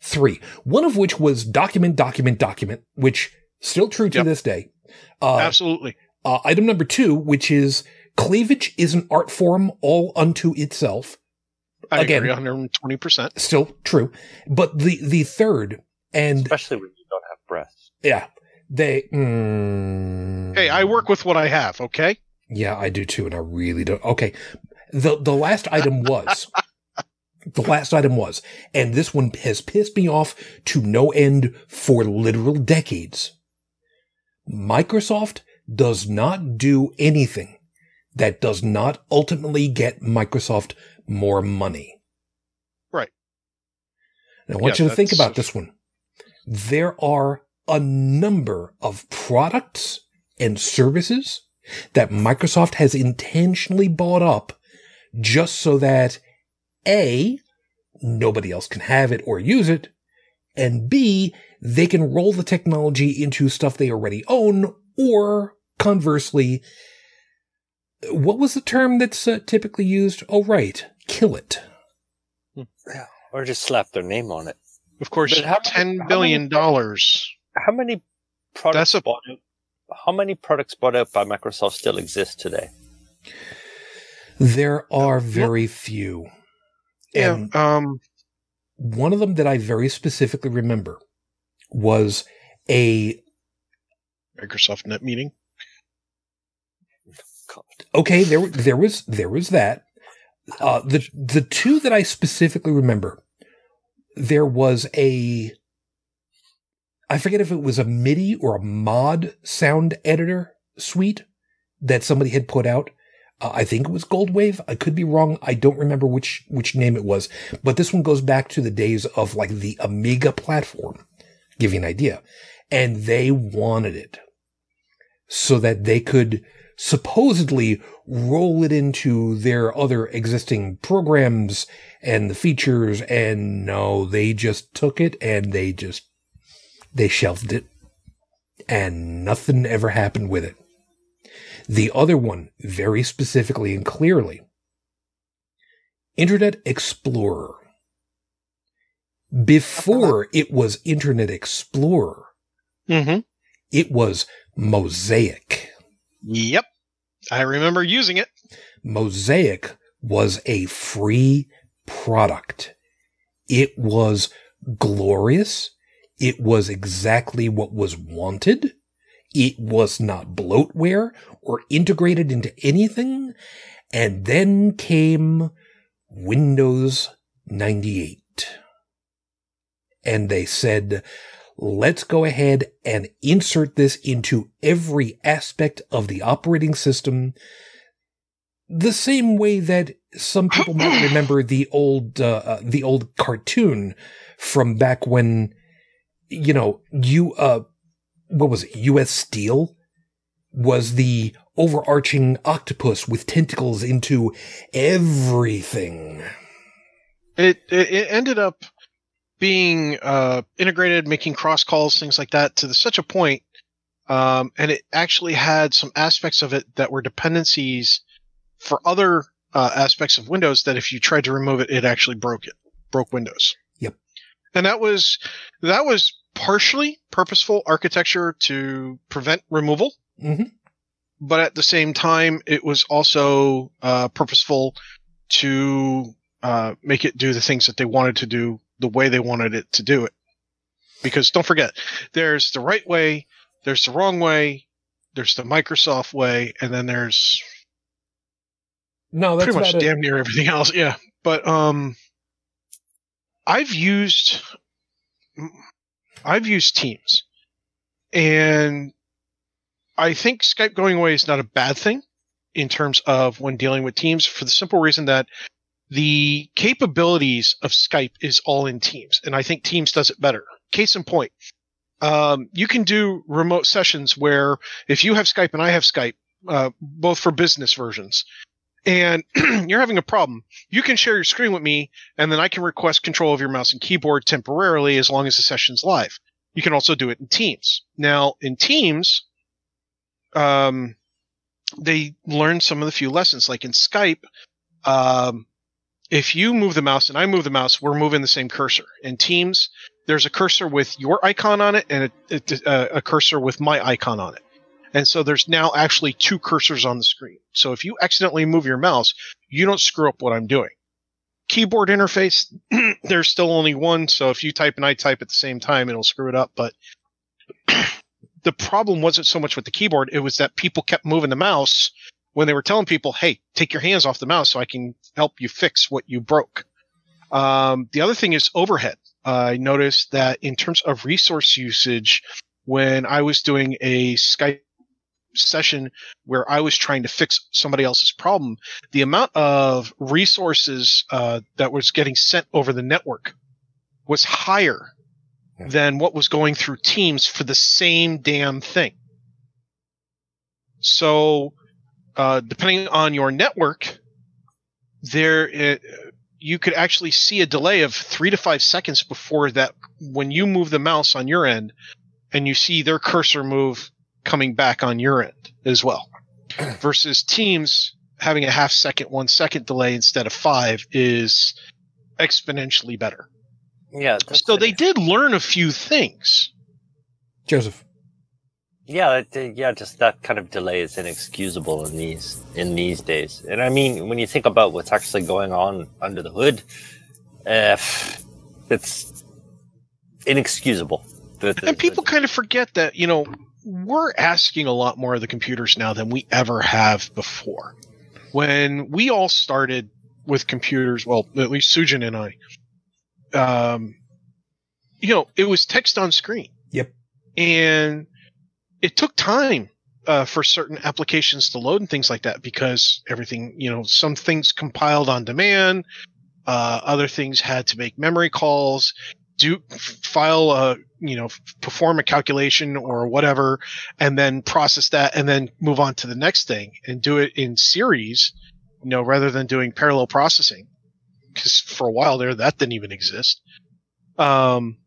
Three, one of which was document, document, document, which still true to yep. this day. Uh, Absolutely. Uh, item number two, which is cleavage is an art form all unto itself. I Again, agree one hundred twenty percent. Still true. But the, the third and especially when you don't have breasts. Yeah. They. Mm, hey, I work with what I have. Okay. Yeah, I do too. And I really don't. Okay. The, the last item was. The last item was, and this one has pissed me off to no end for literal decades. Microsoft does not do anything that does not ultimately get Microsoft more money. Right. Now, I want yeah, you to think about this one. There are a number of products and services that Microsoft has intentionally bought up just so that A, nobody else can have it or use it, and B, they can roll the technology into stuff they already own, or conversely, what was the term that's uh, typically used? Oh, right, kill it. Or just slap their name on it. Of course, how, ten billion dollars. How many products that's a, bought out, How many products bought out by Microsoft still exist today? There are very few. And yeah, um, one of them that I very specifically remember was a Microsoft Net meeting. God. Okay, there, there was, there was that. Uh, the the two that I specifically remember, there was a, I forget if it was a MIDI or a mod sound editor suite that somebody had put out. Uh, I think it was Goldwave. I could be wrong. I don't remember which, which name it was, but this one goes back to the days of like the Amiga platform, give you an idea. And they wanted it so that they could supposedly roll it into their other existing programs and the features. And no, they just took it and they just, they shelved it and nothing ever happened with it. The other one, very specifically and clearly, Internet Explorer. Before it was Internet Explorer, mm-hmm. It was Mosaic. Yep. I remember using it. Mosaic was a free product. It was glorious. It was exactly what was wanted. It was not bloatware or integrated into anything. And then came Windows ninety-eight. And they said, let's go ahead and insert this into every aspect of the operating system. The same way that some people might remember the old, uh, the old cartoon from back when, you know, you, uh, what was it? U S Steel was the overarching octopus with tentacles into everything. It, it ended up being, uh, integrated, making cross calls, things like that to the, such a point. Um, and it actually had some aspects of it that were dependencies for other uh, aspects of Windows that if you tried to remove it, it actually broke it, broke Windows. Yep. And that was, that was partially purposeful architecture to prevent removal. Mm-hmm. But at the same time, it was also uh, purposeful to uh, make it do the things that they wanted to do the way they wanted it to do it. Because don't forget, there's the right way, there's the wrong way, there's the Microsoft way, and then there's... No, that's pretty much about damn it. Near everything else. Yeah, but um, I've used I've used Teams, and I think Skype going away is not a bad thing in terms of when dealing with Teams, for the simple reason that the capabilities of Skype is all in Teams, and I think Teams does it better. Case in point, um, you can do remote sessions where if you have Skype and I have Skype, uh, both for business versions. And you're having a problem. You can share your screen with me, and then I can request control of your mouse and keyboard temporarily as long as the session's live. You can also do it in Teams. Now, in Teams, um, they learned some of the few lessons. Like in Skype, um, if you move the mouse and I move the mouse, we're moving the same cursor. In Teams, there's a cursor with your icon on it and a, a, a cursor with my icon on it. And so there's now actually two cursors on the screen. So if you accidentally move your mouse, you don't screw up what I'm doing. Keyboard interface, there's still only one. So if you type and I type at the same time, it'll screw it up. But the problem wasn't so much with the keyboard. It was that people kept moving the mouse when they were telling people, hey, take your hands off the mouse so I can help you fix what you broke. Um, the other thing is overhead. Uh, I noticed that in terms of resource usage, when I was doing a Skype session where I was trying to fix somebody else's problem, the amount of resources uh, that was getting sent over the network was higher than what was going through Teams for the same damn thing. So uh, depending on your network, there it, you could actually see a delay of three to five seconds before that when you move the mouse on your end and you see their cursor move coming back on your end as well, versus Teams having a half second, one second delay instead of five is exponentially better. Yeah. So they did learn a few things. Joseph. Yeah. Yeah. Just that kind of delay is inexcusable in these, in these days. And I mean, when you think about what's actually going on under the hood, uh, it's inexcusable. The, the, and people the, kind of forget that, you know, we're asking a lot more of the computers now than we ever have before. When we all started with computers, well, at least Shujin and I, um, you know, it was text on screen. Yep. And it took time uh, for certain applications to load and things like that because everything, you know, some things compiled on demand, uh, other things had to make memory calls, do file a, you know, perform a calculation or whatever, and then process that and then move on to the next thing and do it in series, you know, rather than doing parallel processing. Because for a while there, that didn't even exist. Um,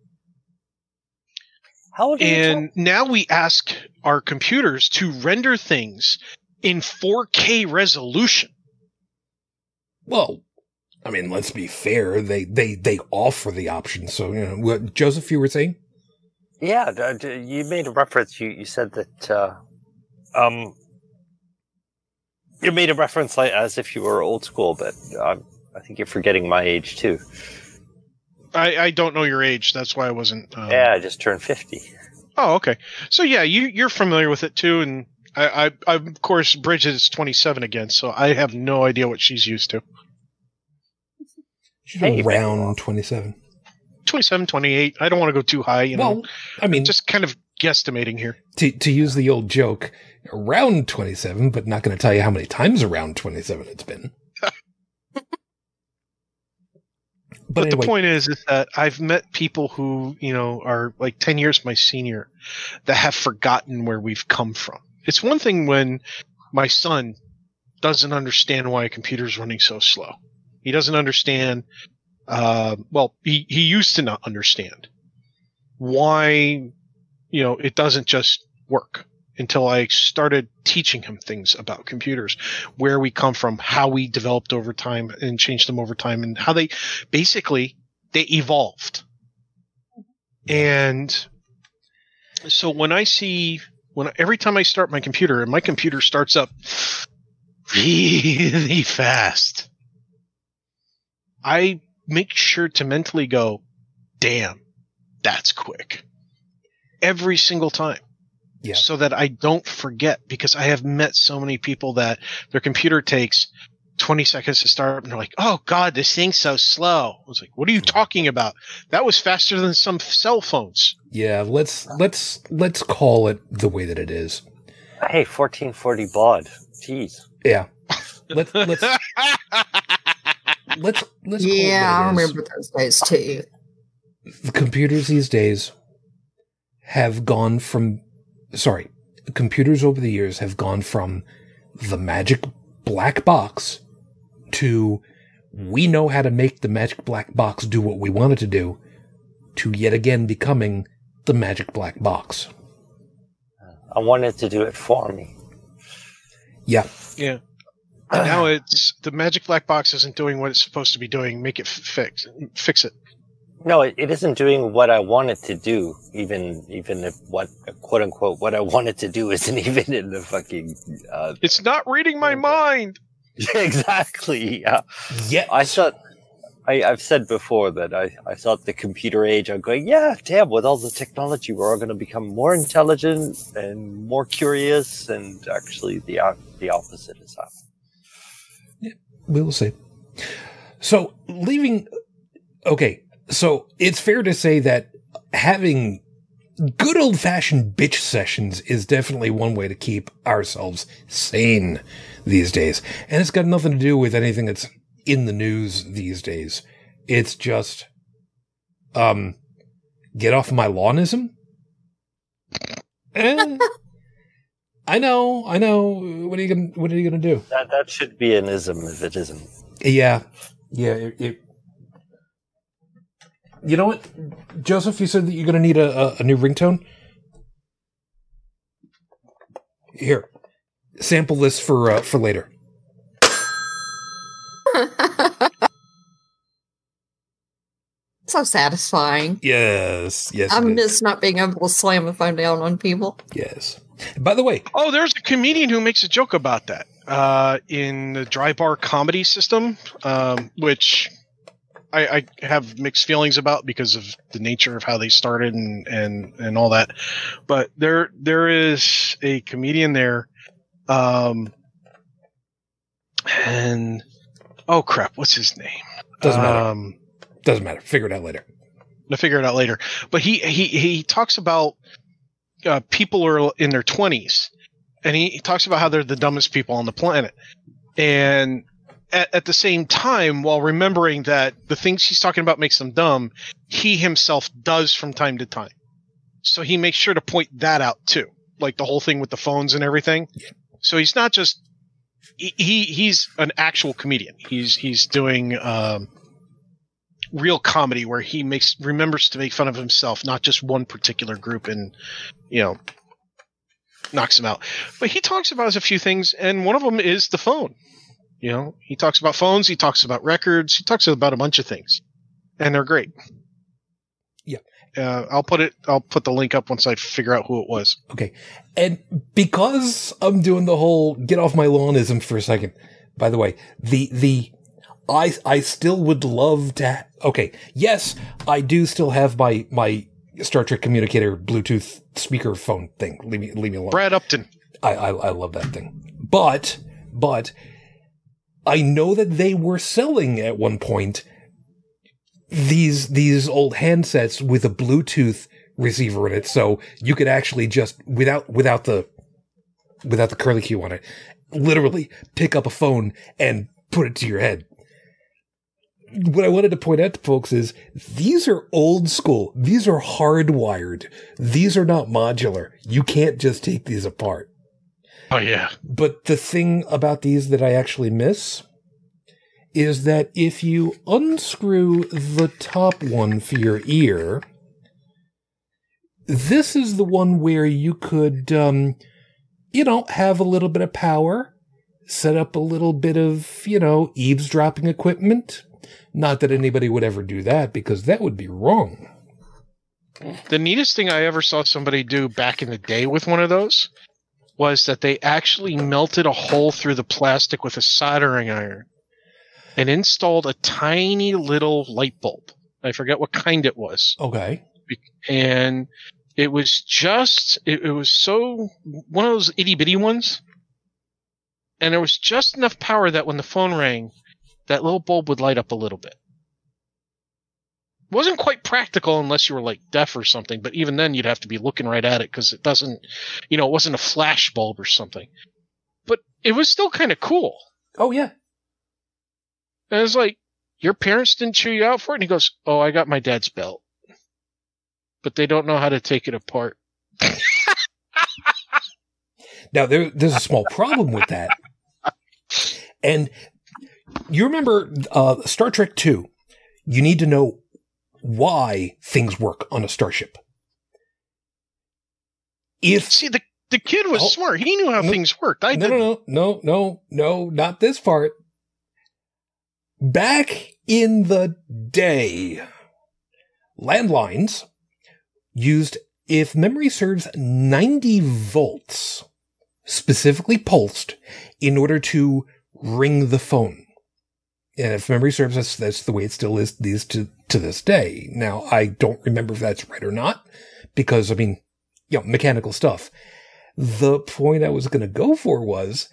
How and now we ask our computers to render things in four K resolution. Well, I mean, let's be fair. They, they, they offer the option. So, you know, what, Joseph, you were saying? Yeah, you made a reference. You, you said that, uh, um, you made a reference like as if you were old school, but um, I think you're forgetting my age too. I, I don't know your age. That's why I wasn't. Um... Yeah, I just turned fifty. Oh, okay. So yeah, you you're familiar with it too, and I, I, I of course Bridget is twenty-seven again, so I have no idea what she's used to. She's hey, around man. twenty-seven. twenty-seven, twenty-eight. I don't want to go too high. You well, know, I mean, I'm just kind of guesstimating here. To to use the old joke, around twenty-seven, but not going to tell you how many times around twenty-seven it's been. But, but anyway. The point is, is that I've met people who, you know, are like ten years my senior that have forgotten where we've come from. It's one thing when my son doesn't understand why a computer's running so slow. He doesn't understand. Uh, well, he, he used to not understand why, you know, it doesn't just work until I started teaching him things about computers, where we come from, how we developed over time and changed them over time, and how they basically they evolved. And so when I see when every time I start my computer and my computer starts up really fast, I make sure to mentally go, damn, that's quick, every single time. Yeah. So that I don't forget, because I have met so many people that their computer takes twenty seconds to start up and they're like, oh, God, this thing's so slow. I was like, what are you talking about? That was faster than some cell phones. Yeah, let's let's let's call it the way that it is. Hey, fourteen forty baud. Jeez. Yeah. Let's let's let's let's yeah, call it I remember those days too. The computers these days have gone from Sorry, computers over the years have gone from the magic black box to we know how to make the magic black box do what we want it to do to yet again becoming the magic black box. I wanted to do it for me. Yeah. Yeah. And now it's the magic black box isn't doing what it's supposed to be doing. Make it fix, fix it. No, it, it isn't doing what I want it to do, even even if what, quote-unquote, what I wanted to do isn't even in the fucking... Uh, it's not reading my mind! Exactly, yeah. Yes. I thought, I, I've said before that I, I thought the computer age, I'm going, yeah, damn, with all the technology, we're all going to become more intelligent and more curious, and actually the, the opposite is happening. Yeah, we will see. So, leaving... Okay. So it's fair to say that having good old-fashioned bitch sessions is definitely one way to keep ourselves sane these days. And it's got nothing to do with anything that's in the news these days. It's just, um, get off my lawnism. Eh, I know, I know. What are you gonna, what are you gonna do? That, that should be an ism if it isn't. Yeah, yeah, it, it You know what, Joseph? You said that you're going to need a, a, a new ringtone. Here, sample this for uh, for later. So satisfying. Yes, yes. I miss not being able to slam the phone down on people. Yes. By the way, oh, there's a comedian who makes a joke about that uh, in the Dry Bar comedy system, um, which. I, I have mixed feelings about because of the nature of how they started and, and, and all that. But there there is a comedian there. Um, and, oh, crap, what's his name? Doesn't matter. Um, Doesn't matter. Figure it out later. I'll figure it out later. But he, he, he talks about uh, people who are in their twenties. And he, he talks about how they're the dumbest people on the planet. And... At, at the same time, while remembering that the things he's talking about makes them dumb, he himself does from time to time. So he makes sure to point that out too, like the whole thing with the phones and everything. Yeah. So he's not just he, he he's an actual comedian. He's he's doing um, real comedy where he makes remembers to make fun of himself, not just one particular group, and you know knocks them out. But he talks about a few things, and one of them is the phone. You know, he talks about phones, he talks about records, he talks about a bunch of things, and they're great. Yeah, uh, I'll put it. I'll put the link up once I figure out who it was. Okay, and because I'm doing the whole get off my lawnism for a second. By the way, the the I I still would love to. Okay, yes, I do still have my my Star Trek communicator Bluetooth speaker phone thing. Leave me leave me alone. Brad Upton. I, I I love that thing, but but I know that they were selling at one point these these old handsets with a Bluetooth receiver in it, so you could actually just without without the without the curlicue on it, literally pick up a phone and put it to your head. What I wanted to point out to folks is these are old school. These are hardwired. These are not modular. You can't just take these apart. Oh, yeah. But the thing about these that I actually miss is that if you unscrew the top one for your ear, this is the one where you could, um, you know, have a little bit of power, set up a little bit of, you know, eavesdropping equipment. Not that anybody would ever do that, because that would be wrong. The neatest thing I ever saw somebody do back in the day with one of those was that they actually melted a hole through the plastic with a soldering iron and installed a tiny little light bulb. I forget what kind it was. Okay. And it was just, it, it was so, one of those itty-bitty ones. And there was just enough power that when the phone rang, that little bulb would light up a little bit. Wasn't quite practical unless you were like deaf or something, but even then you'd have to be looking right at it because it doesn't, you know, it wasn't a flash bulb or something. But it was still kind of cool. Oh, yeah. And it's like, your parents didn't chew you out for it? And he goes, oh, I got my dad's belt. But they don't know how to take it apart. Now, there, there's a small problem with that. And... you remember uh, Star Trek two, you need to know why things work on a starship. If, See, the, the kid was oh, smart. He knew how no, things worked. I no, didn't. No, no, no, no, not this part. Back in the day, landlines used, if memory serves, ninety volts, specifically pulsed, in order to ring the phone. And if memory serves, that's, that's the way it still is these to, to this day. Now, I don't remember if that's right or not, because, I mean, you know, mechanical stuff. The point I was going to go for was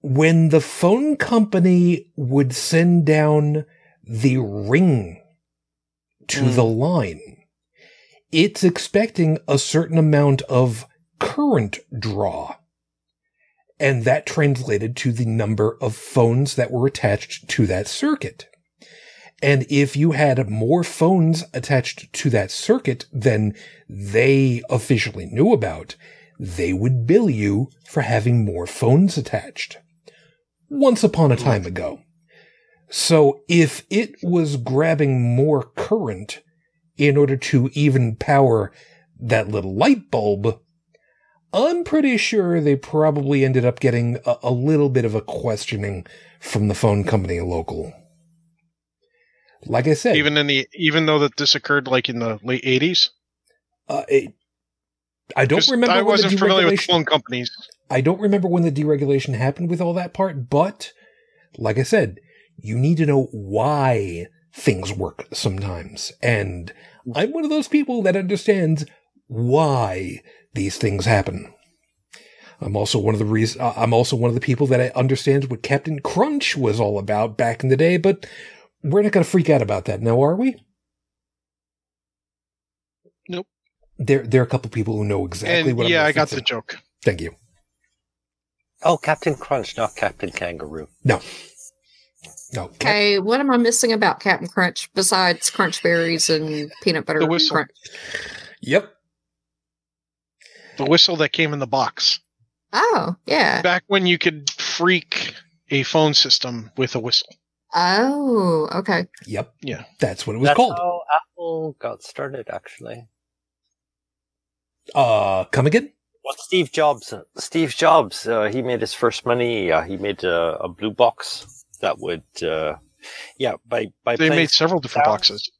when the phone company would send down the ring to mm. the line, it's expecting a certain amount of current draw. And that translated to the number of phones that were attached to that circuit. And if you had more phones attached to that circuit than they officially knew about, they would bill you for having more phones attached. Once upon a time ago. So if it was grabbing more current in order to even power that little light bulb, I'm pretty sure they probably ended up getting a, a little bit of a questioning from the phone company local. Like I said, even in the even though that this occurred like in the late eighties, uh, it, I don't remember. I wasn't familiar with phone companies. I don't remember when the deregulation happened with all that part. But like I said, you need to know why things work sometimes, and I'm one of those people that understands why these things happen. I'm also one of the reason. I'm also one of the people that understands what Captain Crunch was all about back in the day, but we're not going to freak out about that now, are we? Nope. There, there are a couple people who know exactly and, what. Yeah, I'm I got the joke. Thank you. Oh, Captain Crunch, not Captain Kangaroo. No. No. Cap- hey, what am I missing about Captain Crunch besides crunch berries and peanut butter crunch? Yep. The whistle that came in the box. Oh, yeah. Back when you could freak a phone system with a whistle. Oh, okay. Yep. Yeah. That's what it was That's called. That's how Apple got started, actually. Uh, come again? Well, Steve Jobs. Steve Jobs, uh, he made his first money. Uh, he made uh, a blue box that would, uh, yeah, by, by they made several different sounds,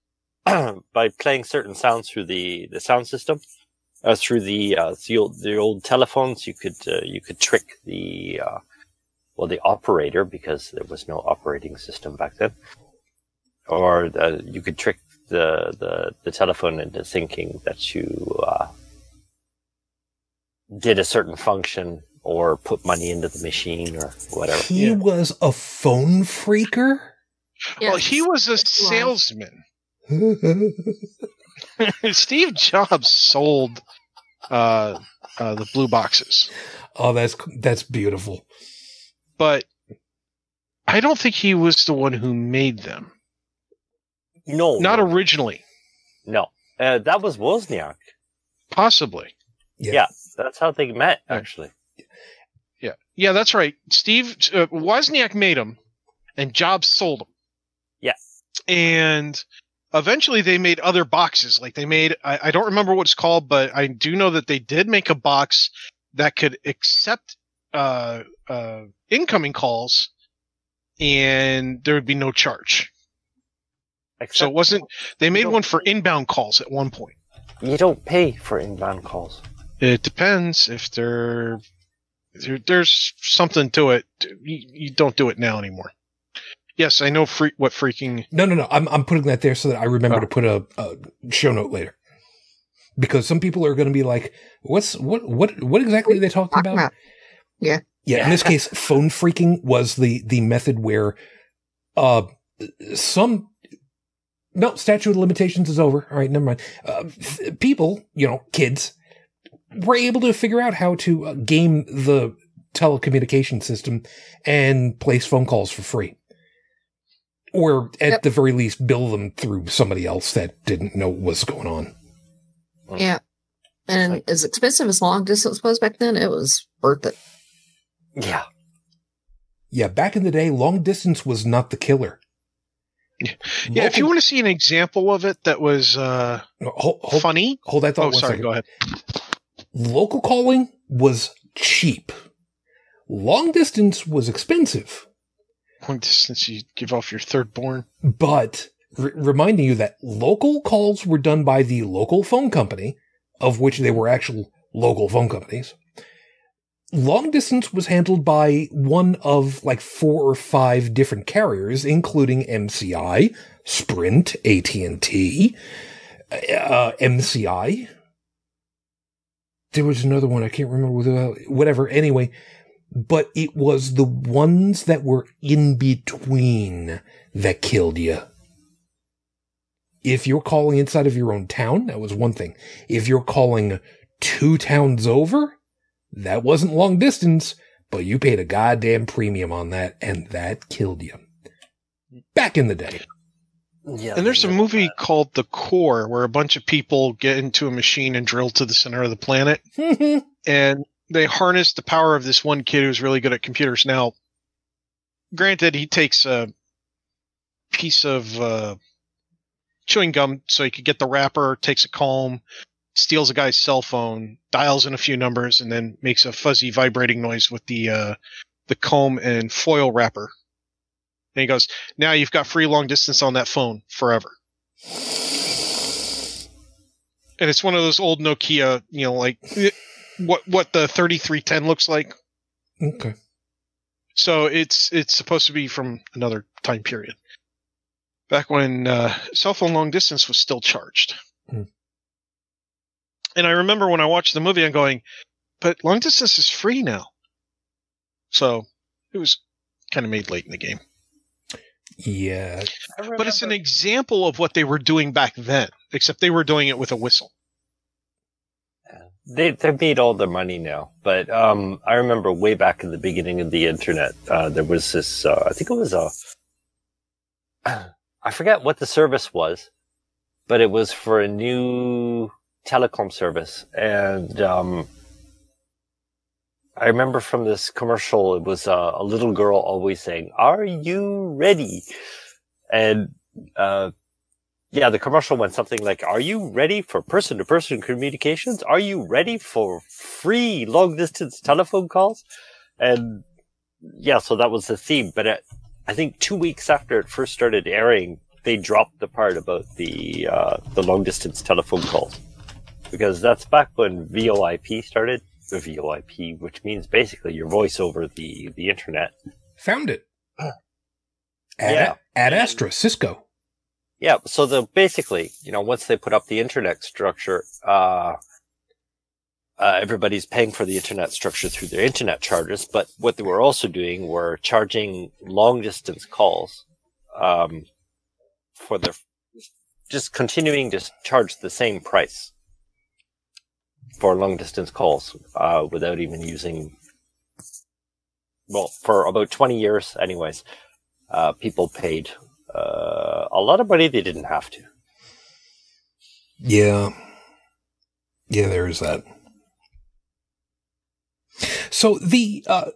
boxes. By playing certain sounds through the, the sound system. Uh, through the, uh, the old, the old telephones, you could, uh, you could trick the, uh, well, the operator, because there was no operating system back then, or the, you could trick the, the, the telephone into thinking that you uh, did a certain function or put money into the machine or whatever. He yeah. was a phone freaker? Yeah. Well, he was a salesman. Steve Jobs sold uh, uh, the blue boxes. Oh, that's that's beautiful. But I don't think he was the one who made them. No. Not no. originally. No. Uh, that was Wozniak. Possibly. Yeah. yeah. That's how they met, actually. Yeah. Yeah, that's right. Steve uh, Wozniak made them, and Jobs sold them. Yeah. And eventually they made other boxes. Like they made, I, I don't remember what it's called, but I do know that they did make a box that could accept uh, uh, incoming calls, and there would be no charge. Except so it wasn't, they made one for inbound calls at one point. You don't pay for inbound calls. It depends if they're, there, there's something to it. You, you don't do it now anymore. Yes, I know free, what freaking... No, no, no. I'm I'm putting that there so that I remember oh. to put a, a show note later. Because some people are going to be like, what's what what what exactly are they talking about? Yeah. Yeah, in this case, phone freaking was the, the method where uh, some... No, statute of limitations is over. All right, never mind. Uh, th- people, you know, kids, were able to figure out how to uh, game the telecommunication system and place phone calls for free. Or at yep. the very least, bill them through somebody else that didn't know what was going on. Yeah. And like, as expensive as long distance was back then, it was worth it. Yeah. Yeah, back in the day, long distance was not the killer. Yeah, Local- if you want to see an example of it that was uh, hold, hold, funny. Hold that thought oh, one sorry, second. Go ahead. Local calling was cheap. Long distance was expensive. Long distance, you give off your third born. But r- reminding you that local calls were done by the local phone company, of which they were actual local phone companies. Long distance was handled by one of like four or five different carriers, including M C I, Sprint, A T and T, uh, M C I. There was another one. I can't remember. Whatever. Anyway. But it was the ones that were in between that killed you. If you're calling inside of your own town, that was one thing. If you're calling two towns over, that wasn't long distance, but you paid a goddamn premium on that, and that killed you. Back in the day. Yeah, and there's a movie that. called The Core, where a bunch of people get into a machine and drill to the center of the planet. And they harness the power of this one kid who's really good at computers. Now, granted, he takes a piece of uh, chewing gum so he could get the wrapper, takes a comb, steals a guy's cell phone, dials in a few numbers, and then makes a fuzzy vibrating noise with the uh, the comb and foil wrapper. And he goes, now you've got free long distance on that phone forever. And it's one of those old Nokia, you know, like... It, What what the thirty-three ten looks like. Okay. So it's it's supposed to be from another time period. Back when uh, cell phone long distance was still charged. Mm. And I remember when I watched the movie, I'm going, but long distance is free now. So it was kind of made late in the game. Yeah. But it's an example of what they were doing back then, except they were doing it with a whistle. They, they've made all their money now, but um, I remember way back in the beginning of the internet, uh, there was this, uh, I think it was a, I forget what the service was, but it was for a new telecom service. And um, I remember from this commercial, it was uh, a little girl always saying, "Are you ready?" And uh yeah, the commercial went something like, "Are you ready for person-to-person communications? Are you ready for free long-distance telephone calls?" And yeah, so that was the theme. But at, I think two weeks after it first started airing, they dropped the part about the uh, the long-distance telephone calls, because that's back when V O I P started, the V O I P, which means basically your voice over the, the internet. Found it. Huh. Ad, yeah. Ad Astra, Cisco. Yeah, so the basically, you know, once they put up the internet structure, uh, uh, everybody's paying for the internet structure through their internet charges. But what they were also doing were charging long distance calls, um, for their, just continuing to charge the same price for long distance calls, uh, without even using, well, for about twenty years anyways, uh, people paid Uh, a lot of money they didn't have to. Yeah. Yeah, there is that. So the, uh,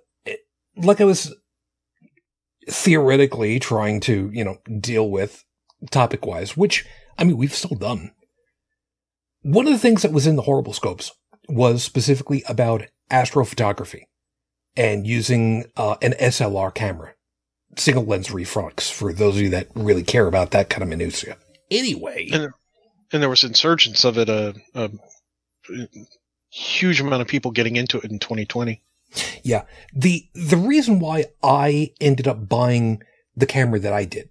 like I was theoretically trying to, you know, deal with topic-wise, which, I mean, we've still done. One of the things that was in the horrible scopes was specifically about astrophotography and using uh, an S L R camera. Single lens reflex, for those of you that really care about that kind of minutia. Anyway. And there, and there was insurgence of it, a, a huge amount of people getting into it in twenty twenty. Yeah. The, the reason why I ended up buying the camera that I did,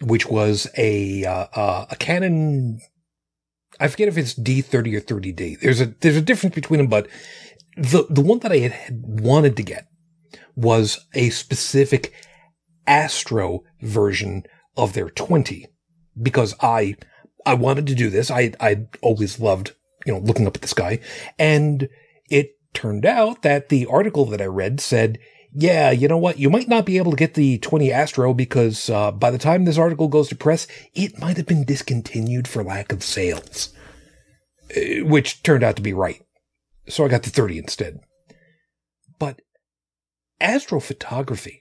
which was a, uh, uh, a Canon, I forget if it's D thirty or thirty D. There's a, there's a difference between them, but the, the one that I had wanted to get was a specific Astro version of their twenty, because I, I wanted to do this. I, I always loved, you know, looking up at the sky. And it turned out that the article that I read said, yeah, you know what? You might not be able to get the twenty Astro because, uh, by the time this article goes to press, it might have been discontinued for lack of sales, which turned out to be right. So I got the thirty instead. But astrophotography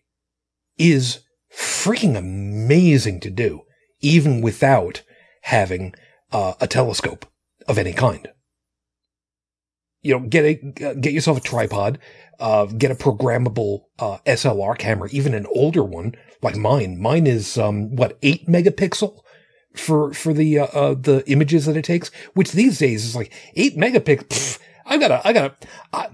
is freaking amazing to do, even without having uh, a telescope of any kind. You know, get a, get yourself a tripod, uh, get a programmable uh, S L R camera, even an older one like mine. Mine is, um, what, eight megapixel for, for the, uh, uh, the images that it takes, which these days is like eight megapixels. I gotta, I gotta, I,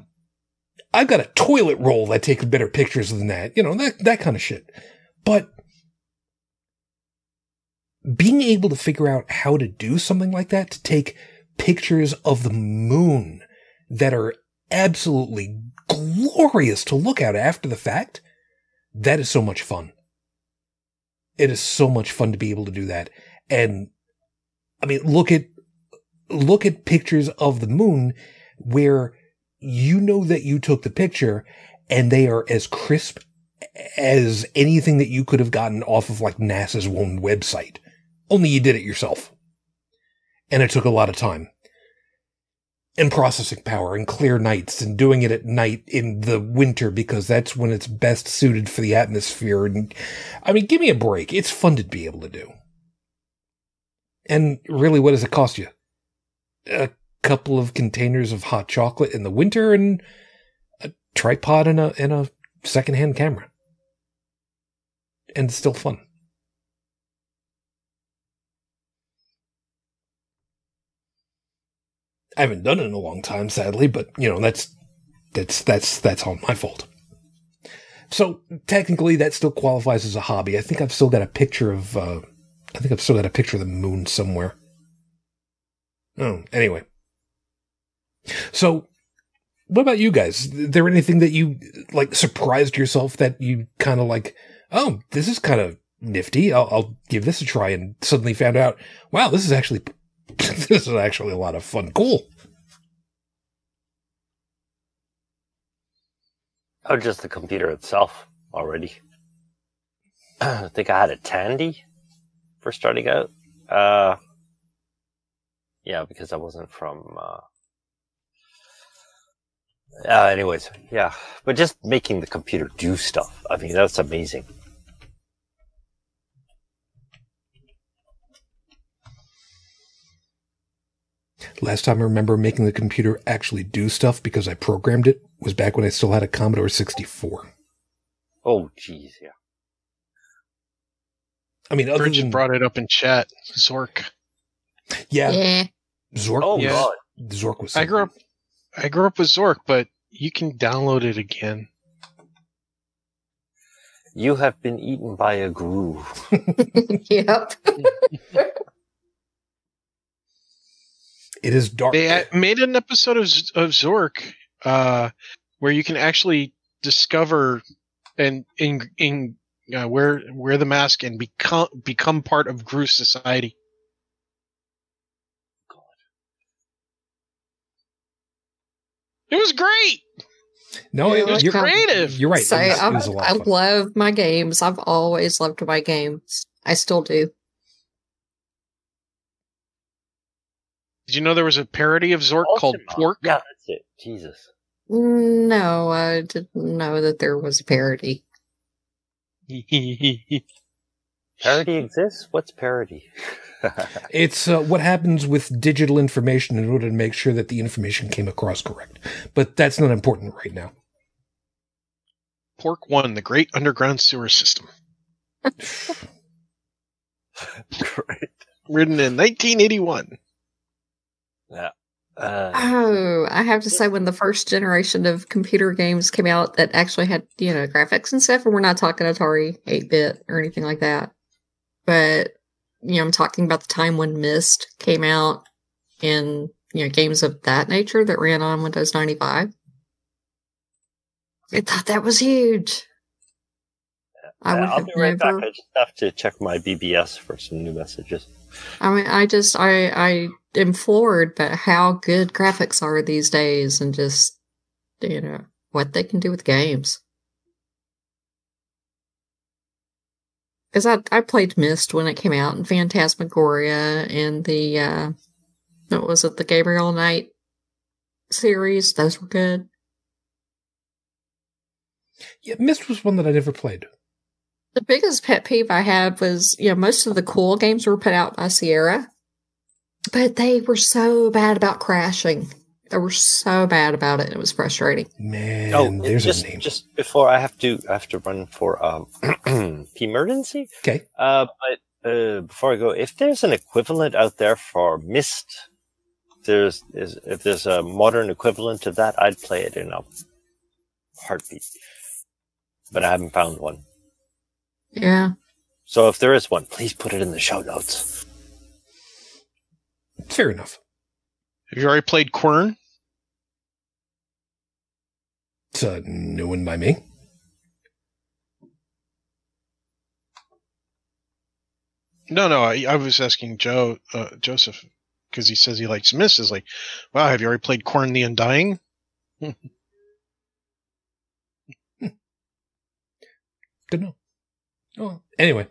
I've got a toilet roll that takes better pictures than that, you know, that, that kind of shit. But being able to figure out how to do something like that, to take pictures of the moon that are absolutely glorious to look at after the fact, that is so much fun. It is so much fun to be able to do that. And I mean, look at, look at pictures of the moon where you know that you took the picture and they are as crisp as anything that you could have gotten off of like NASA's own website. Only you did it yourself. And it took a lot of time and processing power and clear nights and doing it at night in the winter, because that's when it's best suited for the atmosphere. And I mean, give me a break. It's fun to be able to do. And really, what does it cost you? Uh, couple of containers of hot chocolate in the winter and a tripod and a, and a secondhand camera. And it's still fun. I haven't done it in a long time, sadly, but you know, that's, that's, that's, that's all my fault. So technically that still qualifies as a hobby. I think I've still got a picture of, uh, I think I've still got a picture of the moon somewhere. Oh, anyway. So, what about you guys? Is there anything that you, like, surprised yourself that you kind of like, oh, this is kind of nifty, I'll, I'll give this a try, and suddenly found out, wow, this is actually, this is actually a lot of fun. Cool. Oh, just the computer itself already. I think I had a Tandy for starting out. Uh, yeah, because I wasn't from... Uh, Uh, anyways, yeah, but just making the computer do stuff. I mean, that's amazing. Last time I remember making the computer actually do stuff because I programmed it was back when I still had a Commodore sixty-four. Oh, jeez, yeah. I mean, other Bridget than... brought it up in chat. Zork. Yeah. yeah. Zork. Oh, was, yeah. Zork was something. I grew up. I grew up with Zork, but you can download it again. You have been eaten by a groove. Yep. It is dark. They made an episode of, of Zork uh, where you can actually discover and in in uh, wear wear the mask and become become part of Groove society. God, it was great. No, it, it was you're, creative. You're right. So it was, it was a lot of fun. I love my games. I've always loved my games. I still do. Did you know there was a parody of Zork awesome. called Pork? Yeah, that's it. Jesus. No, I didn't know that there was a parody. Parody exists? What's parody? It's uh, what happens with digital information in order to make sure that the information came across correct. But that's not important right now. Pork won the great underground sewer system. Great. Written in nineteen eighty-one. Yeah. Uh, oh, I have to say, when the first generation of computer games came out that actually had, you know, graphics and stuff, and we're not talking Atari eight-bit or anything like that, but, you know, I'm talking about the time when Myst came out and, you know, games of that nature that ran on Windows ninety-five. I thought that was huge. I uh, would I'll have be right never... back. I just have to check my B B S for some new messages. I mean, I just, I, I am floored by how good graphics are these days and just, you know, what they can do with games. Because I, I played Myst when it came out, and Phantasmagoria, and the, uh, what was it, the Gabriel Knight series. Those were good. Yeah, Myst was one that I never played. The biggest pet peeve I had was, you know, most of the cool games were put out by Sierra, but they were so bad about crashing. They were so bad about it. It was frustrating. Man, oh, there's just, a name. Just before I have to, I have to run for um, emergency. Okay. Uh, but uh, before I go, if there's an equivalent out there for Myst, there's is, if there's a modern equivalent to that, I'd play it in a heartbeat. But I haven't found one. Yeah. So if there is one, please put it in the show notes. Fair enough. Have you already played Quern? It's a new one by me. No, no, I, I was asking Joe, uh, Joseph, because he says he likes Myst. Is like, wow, have you already played Quern the Undying? Don't know. Oh, anyway,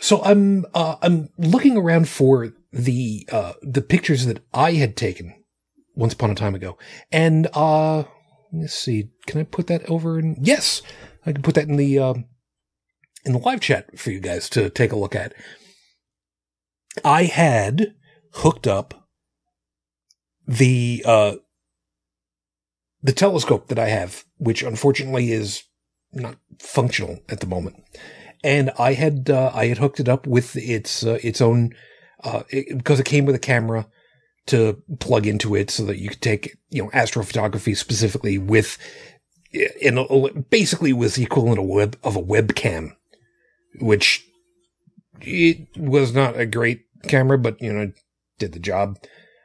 so I'm uh, I'm looking around for the uh, the pictures that I had taken once upon a time ago, and uh, let's see, can I put that over? In? Yes, I can put that in the um, in the live chat for you guys to take a look at. I had hooked up the uh, the telescope that I have, which unfortunately is not functional at the moment, and I had uh, I had hooked it up with its uh, its own uh, it, because it came with a camera to plug into it, so that you could take, you know, astrophotography specifically with, and basically was the equivalent of a web of a webcam, which it was not a great camera, but, you know, did the job.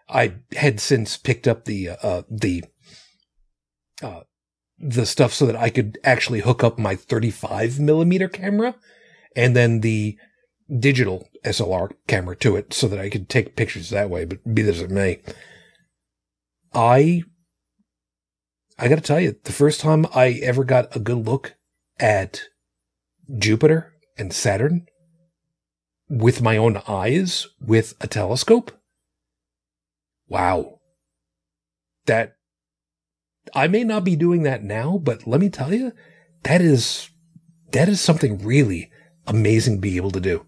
I had since picked up the uh, the. Uh, the stuff so that I could actually hook up my thirty-five millimeter camera and then the digital S L R camera to it so that I could take pictures that way. But be this as it may, I, I gotta tell you, the first time I ever got a good look at Jupiter and Saturn with my own eyes with a telescope. Wow. That, I may not be doing that now, but let me tell you, that is that is something really amazing to be able to do.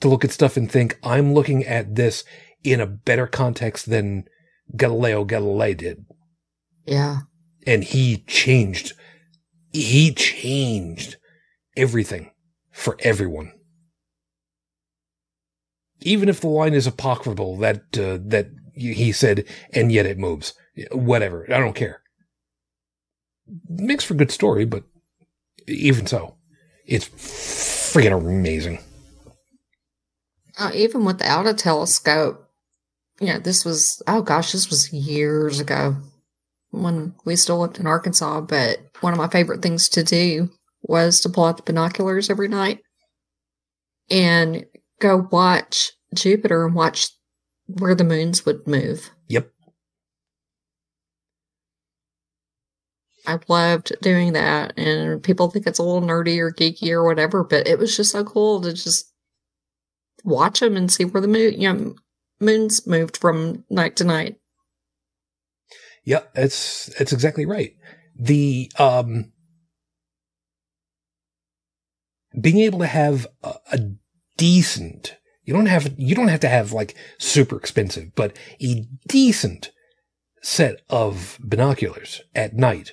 To look at stuff and think, I'm looking at this in a better context than Galileo Galilei did. Yeah. And he changed, he changed everything for everyone. Even if the line is apocryphal, that uh, that he said, and yet it moves. Whatever. I don't care. Makes for a good story, but even so, it's freaking amazing. Uh, even without a telescope, you know, this was, oh gosh, this was years ago when we still lived in Arkansas, but one of my favorite things to do was to pull out the binoculars every night and go watch Jupiter and watch where the moons would move. Yep. I loved doing that, and people think it's a little nerdy or geeky or whatever, but it was just so cool to just watch them and see where the moon, you know, moons moved from night to night. Yeah, that's that's exactly right. The um, being able to have a, a decent, you don't have you don't have to have like super expensive, but a decent set of binoculars at night.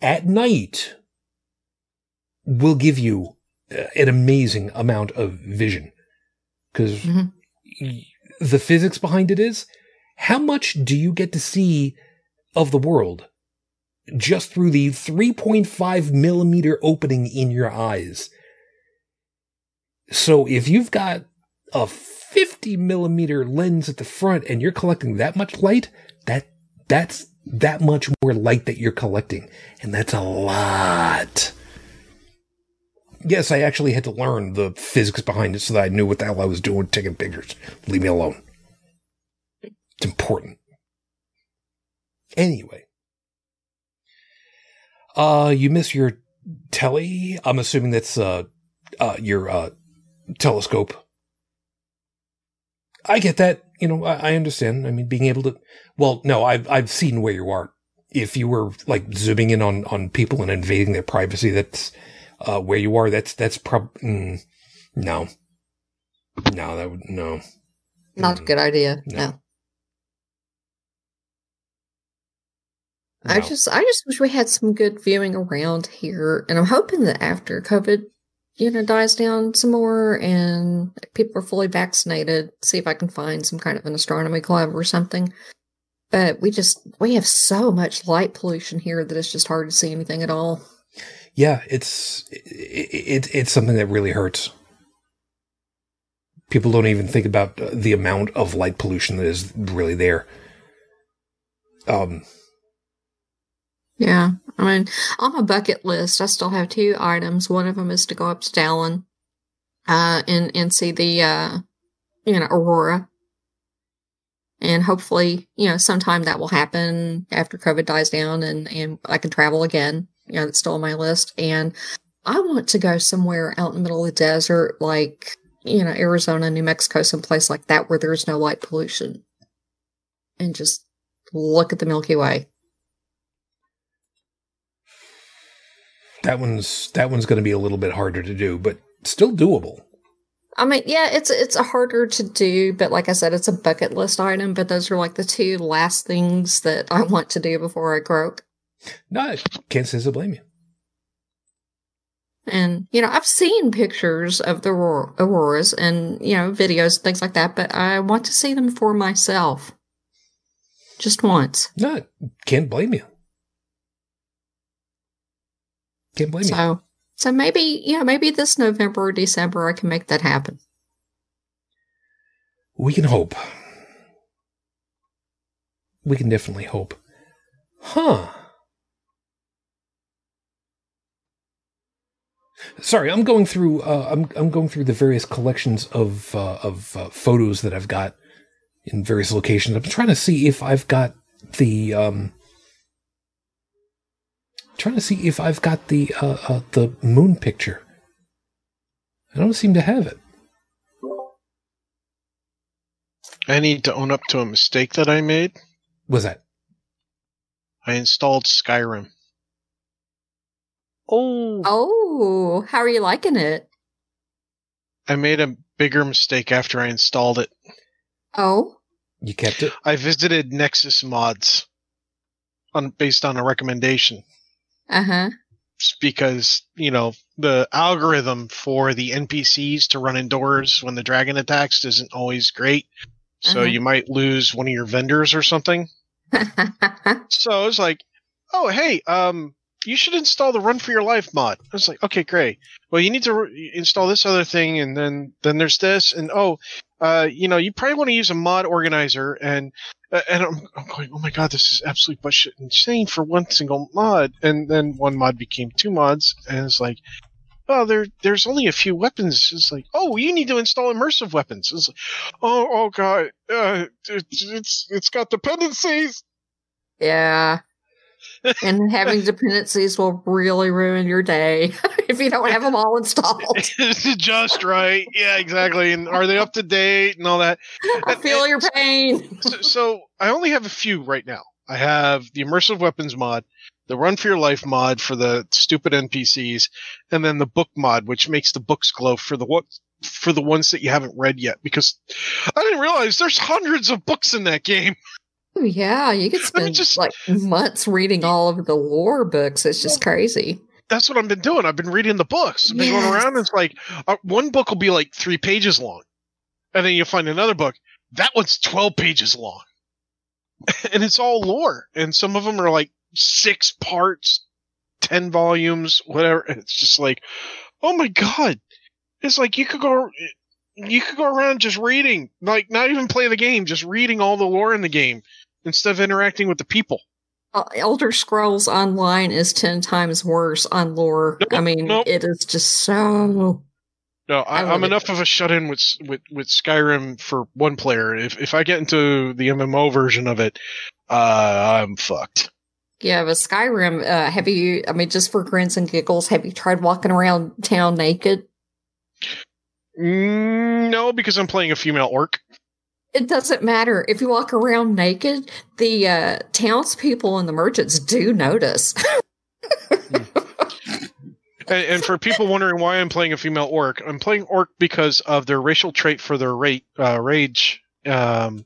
At night will give you uh, an amazing amount of vision, because mm-hmm. the physics behind it is how much do you get to see of the world just through the three point five millimeter opening in your eyes. So if you've got a fifty millimeter lens at the front and you're collecting that much light, that that's that much more light that you're collecting. And that's a lot. Yes, I actually had to learn the physics behind it so that I knew what the hell I was doing taking pictures. Leave me alone. It's important. Anyway. Uh, you miss your telly? I'm assuming that's uh, uh, your uh, telescope. I get that. You know, I, I understand. I mean, being able to... Well, no, I've, I've seen where you are. If you were, like, zooming in on, on people and invading their privacy, that's... Uh, where you are, that's, that's probably, mm, no, no, that would, no. Not mm, a good idea. No. no. I no. just, I just wish we had some good viewing around here. And I'm hoping that after COVID, you know, dies down some more and people are fully vaccinated, see if I can find some kind of an astronomy club or something. But we just, we have so much light pollution here that it's just hard to see anything at all. Yeah, it's it, it, it's something that really hurts. People don't even think about the amount of light pollution that is really there. Um. Yeah, I mean, on my bucket list, I still have two items. One of them is to go up to Dallin uh, and, and see the, uh, you know, Aurora. And hopefully, you know, sometime that will happen after COVID dies down and, and I can travel again. You know, that's still on my list. And I want to go somewhere out in the middle of the desert, like, you know, Arizona, New Mexico, someplace like that where there's no light pollution. And just look at the Milky Way. That one's that one's going to be a little bit harder to do, but still doable. I mean, yeah, it's it's harder to do, but like I said, it's a bucket list item. But those are like the two last things that I want to do before I croak. No, I can't say I blame you. And, you know, I've seen pictures of the auror- auroras and, you know, videos and things like that, but I want to see them for myself. Just once. No, can't blame you. Can't blame so, you. So maybe, you know, maybe this November or December I can make that happen. We can hope. We can definitely hope. Huh. Sorry, I'm going through. Uh, I'm I'm going through the various collections of uh, of uh, photos that I've got in various locations. I'm trying to see if I've got the. Um, trying to see if I've got the uh, uh, the moon picture. I don't seem to have it. I need to own up to a mistake that I made. What's that? I installed Skyrim. Oh. Oh, how are you liking it? I made a bigger mistake after I installed it. Oh? You kept it? I visited Nexus Mods on based on a recommendation. Uh-huh. Just because, you know, the algorithm for the N P Cs to run indoors when the dragon attacks isn't always great. So uh-huh. you might lose one of your vendors or something. So it's like, oh, hey, um, you should install the Run for Your Life mod. I was like, okay, great. Well, you need to re- install this other thing, and then, then there's this, and oh, uh, you know, you probably want to use a mod organizer, and uh, and I'm, I'm going, oh my god, this is absolutely bullshit insane for one single mod, and then one mod became two mods, and it's like, well, there there's only a few weapons. It's like, oh, you need to install immersive weapons. It's like, oh, oh god, uh, it, it's it's got dependencies. Yeah. And having dependencies will really ruin your day if you don't have them all installed. Just right. Yeah, exactly. And are they up to date and all that? I feel and, your pain. So, so I only have a few right now. I have the Immersive Weapons mod, the Run for Your Life mod for the stupid N P Cs, and then the book mod, which makes the books glow for the what for the ones that you haven't read yet, because I didn't realize there's hundreds of books in that game. Yeah, you could spend I mean, just, like months reading all of the lore books. It's just well, crazy. That's what I've been doing. I've been reading the books. I've been yes. going around, and it's like uh, one book will be like three pages long, and then you find another book that one's twelve pages long, and it's all lore. And some of them are like six parts, ten volumes, whatever. It's just like, oh my god! It's like you could go. You could go around just reading, like not even play the game, just reading all the lore in the game instead of interacting with the people. Uh, Elder Scrolls Online is ten times worse on lore. Nope, I mean, nope. It is just so. No, I, I I'm enough it. of a shut-in with, with with Skyrim for one player. If if I get into the M M O version of it, uh, I'm fucked. Yeah, but Skyrim. Uh, have you? I mean, just for grins and giggles, have you tried walking around town naked? No, because I'm playing a female orc. It doesn't matter. If you walk around naked, the uh, townspeople and the merchants do notice. mm. and, and for people wondering why I'm playing a female orc, I'm playing orc because of their racial trait for their ra- uh, rage. Um,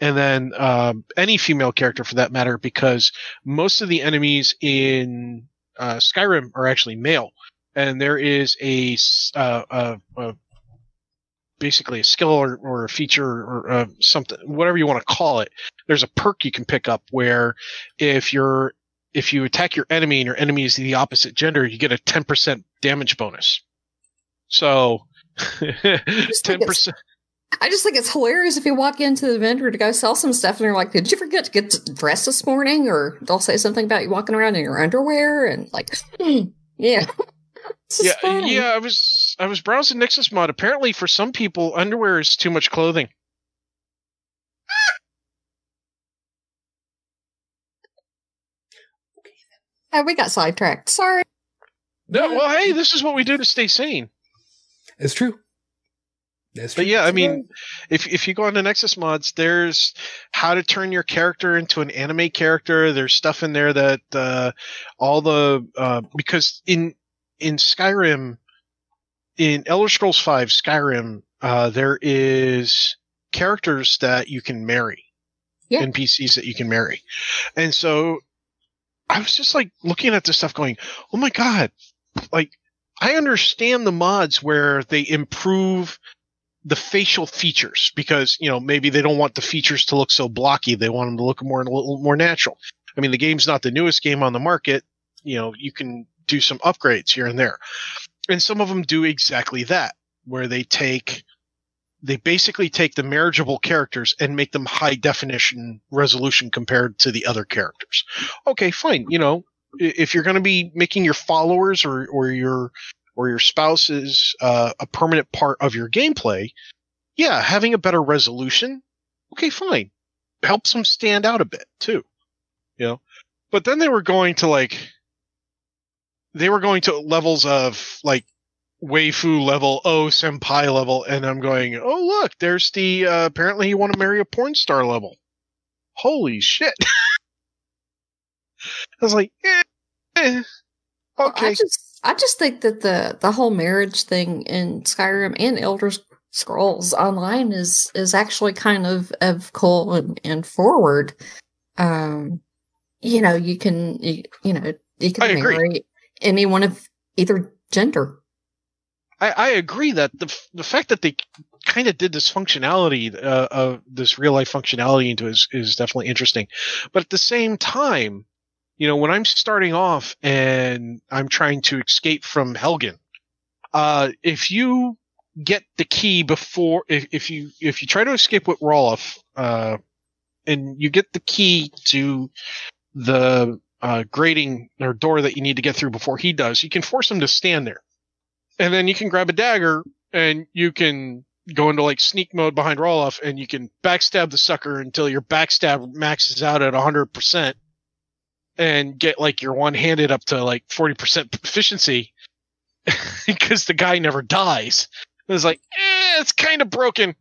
and then um, any female character for that matter, because most of the enemies in uh, Skyrim are actually male. And there is a... Uh, a, a basically a skill or, or a feature or uh, something, whatever you want to call it. There's a perk you can pick up where if you're, if you attack your enemy and your enemy is the opposite gender, you get a ten percent damage bonus. So ten percent. I just think it's hilarious if you walk into the vendor to go sell some stuff and they're like, did you forget to get dressed this morning? Or they'll say something about you walking around in your underwear and like, mm, yeah. Yeah, funny. yeah. I was I was browsing Nexus Mod. Apparently, for some people, underwear is too much clothing. Oh, we got sidetracked. Sorry. No, well, hey, this is what we do to stay sane. It's true. That's true. But yeah, I mean, if if you go on to Nexus Mods, there's how to turn your character into an anime character. There's stuff in there that uh, all the uh, because in In Skyrim, in Elder Scrolls five, Skyrim, uh, there is characters that you can marry, yeah. N P Cs that you can marry. And so I was just like looking at this stuff going, oh my God, like I understand the mods where they improve the facial features because, you know, maybe they don't want the features to look so blocky. They want them to look more and a little more natural. I mean, the game's not the newest game on the market. You know, you can do some upgrades here and there. And some of them do exactly that, where they take, they basically take the marriageable characters and make them high definition resolution compared to the other characters. Okay, fine. You know, if you're going to be making your followers or, or your, or your spouses uh, a permanent part of your gameplay. Yeah. Having a better resolution. Okay, fine. Helps them stand out a bit too, you know, but then they were going to like, They were going to levels of like waifu level, oh, senpai level. And I'm going, oh, look, there's the, uh, apparently you want to marry a porn star level. Holy shit. I was like, eh, eh. Okay. I just, I just think that the, the whole marriage thing in Skyrim and Elder Scrolls Online is, is actually kind of, of cool and, and forward. Um, you know, you can, you, you know, you can I marry. Agree. Anyone of either gender. I, I agree that the the fact that they kind of did this functionality uh, of this real life functionality into is, is definitely interesting. But at the same time, you know, when I'm starting off and I'm trying to escape from Helgen, uh, if you get the key before, if, if you, if you try to escape with Roloff, uh, and you get the key to the uh, grating or door that you need to get through before he does, you can force him to stand there. And then you can grab a dagger and you can go into like sneak mode behind Roloff and you can backstab the sucker until your backstab maxes out at one hundred percent and get like your one-handed up to like forty percent efficiency because the guy never dies. It's like, eh, it's kind of broken.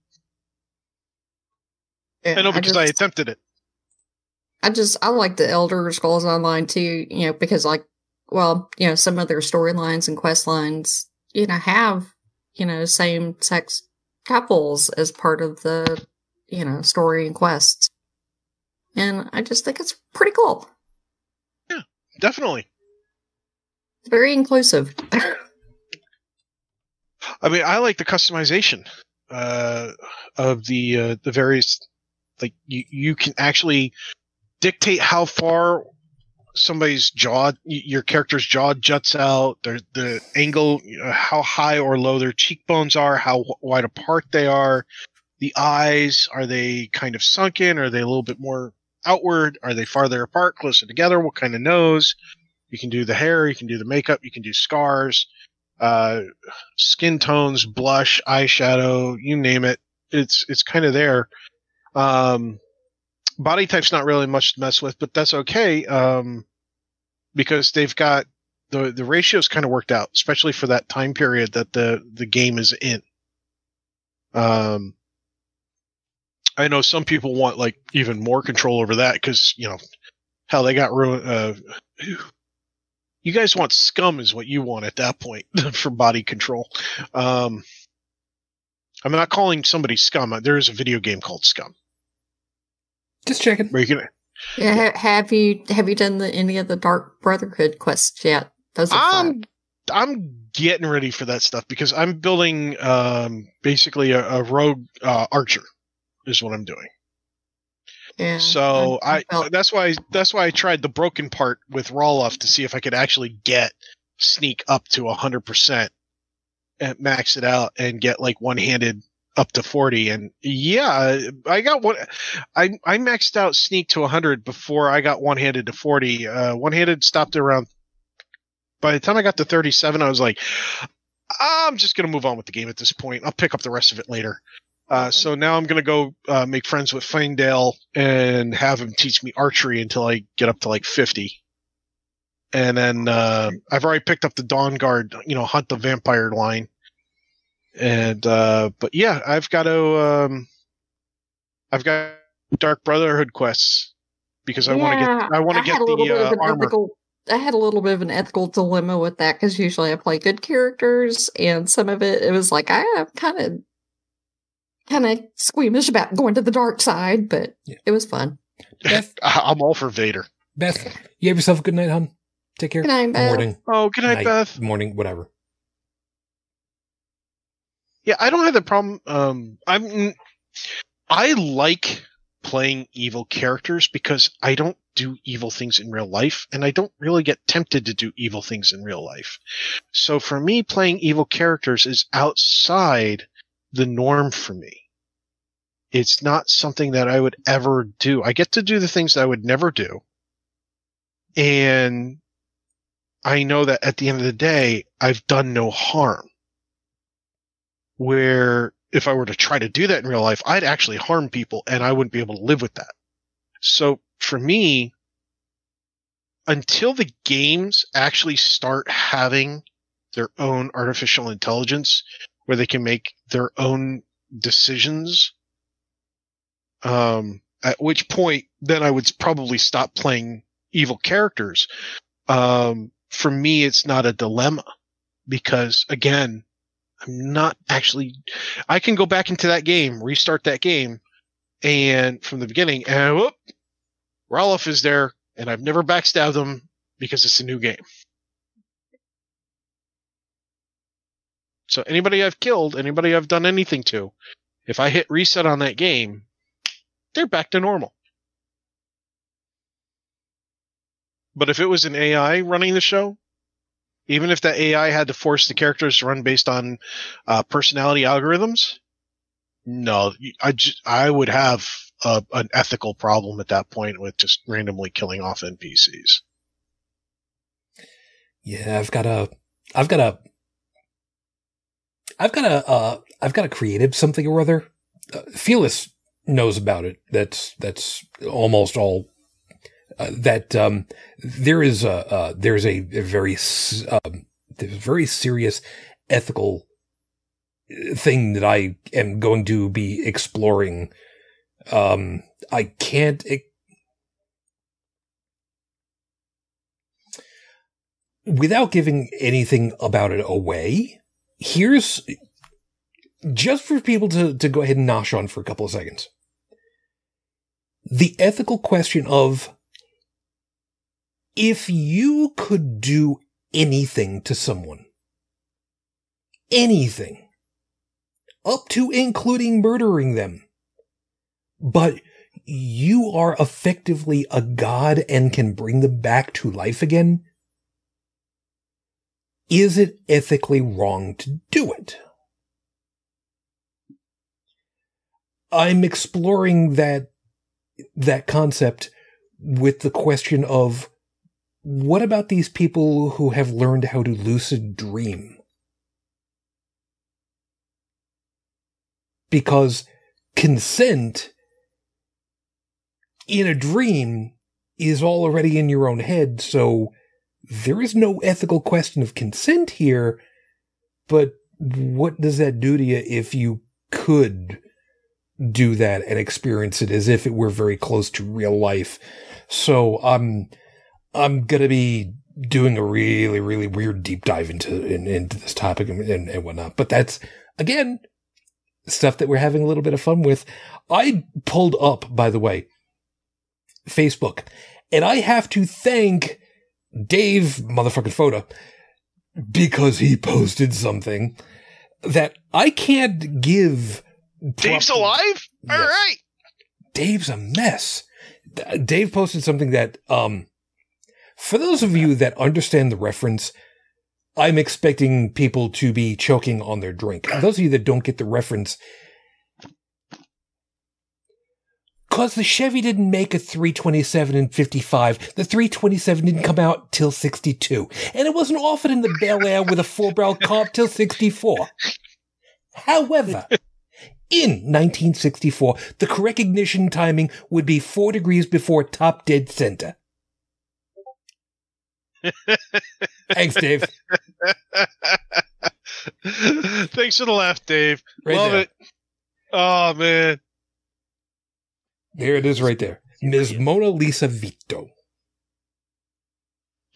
And I know because I, just, I attempted it. I just, I like the Elder Scrolls Online too, you know, because like, well, you know, some of their storylines and quest lines, you know, have, you know, same-sex couples as part of the, you know, story and quests. And I just think it's pretty cool. Yeah, definitely. It's very inclusive. I mean, I like the customization uh, of the uh, the various... Like you, you can actually dictate how far somebody's jaw, your character's jaw juts out, the, the angle, how high or low their cheekbones are, how wide apart they are, the eyes, are they kind of sunken? Are they a little bit more outward? Are they farther apart, closer together? What kind of nose? You can do the hair, you can do the makeup, you can do scars, uh, skin tones, blush, eyeshadow, you name it. It's, it's kind of there. Um, body type's not really much to mess with, but that's okay. Um, because they've got the, the ratios kind of worked out, especially for that time period that the, the game is in. Um, I know some people want like even more control over that. Cause you know, hell, they got ruined. Uh, you guys want scum is what you want at that point for body control. Um, I'm not calling somebody scum. There is a video game called Scum. Just checking. Where you can, yeah, yeah. Have you have you done the, any of the Dark Brotherhood quests yet? Those are I'm fun. I'm getting ready for that stuff because I'm building um, basically a, a rogue uh, archer is what I'm doing. Yeah. So I, I felt- that's why that's why I tried the broken part with Roloff to see if I could actually get sneak up to a hundred percent. And max it out and get like one-handed up to forty. And yeah, I got one. I I maxed out sneak to one hundred before I got one-handed to forty. Uh, one-handed stopped around. By the time I got to thirty-seven, I was like, I'm just going to move on with the game at this point. I'll pick up the rest of it later. Uh, so now I'm going to go uh, make friends with Findale and have him teach me archery until I get up to like fifty. And then uh, I've already picked up the Dawn Guard, you know, hunt the vampire line. And uh, but yeah, I've got to, um, I've got Dark Brotherhood quests because I yeah, want to get, I want to get the uh, armor. Ethical, I had a little bit of an ethical dilemma with that because usually I play good characters, and some of it it was like I'm kind of, kind of squeamish about going to the dark side, but yeah. It was fun. Beth, I'm all for Vader. Beth, you have yourself a good night, hon. Take care. Good night, Beth. Morning. Oh, good night, night, Beth. Morning, whatever. Yeah, I don't have the problem. Um, I'm, I like playing evil characters because I don't do evil things in real life, and I don't really get tempted to do evil things in real life. So for me, playing evil characters is outside the norm for me. It's not something that I would ever do. I get to do the things that I would never do. And I know that at the end of the day, I've done no harm. Where if I were to try to do that in real life, I'd actually harm people and I wouldn't be able to live with that. So for me, until the games actually start having their own artificial intelligence where they can make their own decisions, um, at which point then I would probably stop playing evil characters. Um, for me, it's not a dilemma because, again, I'm not actually – I can go back into that game, restart that game, and from the beginning, and whoop, Roloff is there, and I've never backstabbed him because it's a new game. So anybody I've killed, anybody I've done anything to, if I hit reset on that game, they're back to normal. But if it was an A I running the show, even if that A I had to force the characters to run based on uh, personality algorithms, no, I, just, I would have a, an ethical problem at that point with just randomly killing off N P Cs. Yeah, I've got a, I've got a, I've got a, uh, I've got a creative something or other. Uh, Phyllis knows about it. That's that's almost all. Uh, that um, there is a uh, there is a, a very um, very serious ethical thing that I am going to be exploring. Um, I can't. It, without giving anything about it away, here's just for people to, to go ahead and nosh on for a couple of seconds. The ethical question of, if you could do anything to someone, anything, up to including murdering them, but you are effectively a god and can bring them back to life again, is it ethically wrong to do it? I'm exploring that that concept with the question of, what about these people who have learned how to lucid dream? Because consent in a dream is already in your own head, so there is no ethical question of consent here, but what does that do to you if you could do that and experience it as if it were very close to real life? So I'm, um, I'm going to be doing a really, really weird deep dive into in, into this topic and, and, and whatnot. But that's, again, stuff that we're having a little bit of fun with. I pulled up, by the way, Facebook, and I have to thank Dave motherfucking Foda, because he posted something that I can't give. Dave's proper- alive? Yes. All right. Dave's a mess. Dave posted something that, um, for those of you that understand the reference, I'm expecting people to be choking on their drink. For those of you that don't get the reference, because the Chevy didn't make a three twenty-seven in fifty-five. The three twenty-seven didn't come out till sixty-two. And it wasn't offered in the Bel Air with a four-barrel carb till sixty-four. However, in nineteen sixty-four, the correct ignition timing would be four degrees before top dead center. Thanks, Dave. Thanks for the laugh, Dave. Right Love there. It. Oh, man. There it is right there. Miz Mona Lisa Vito.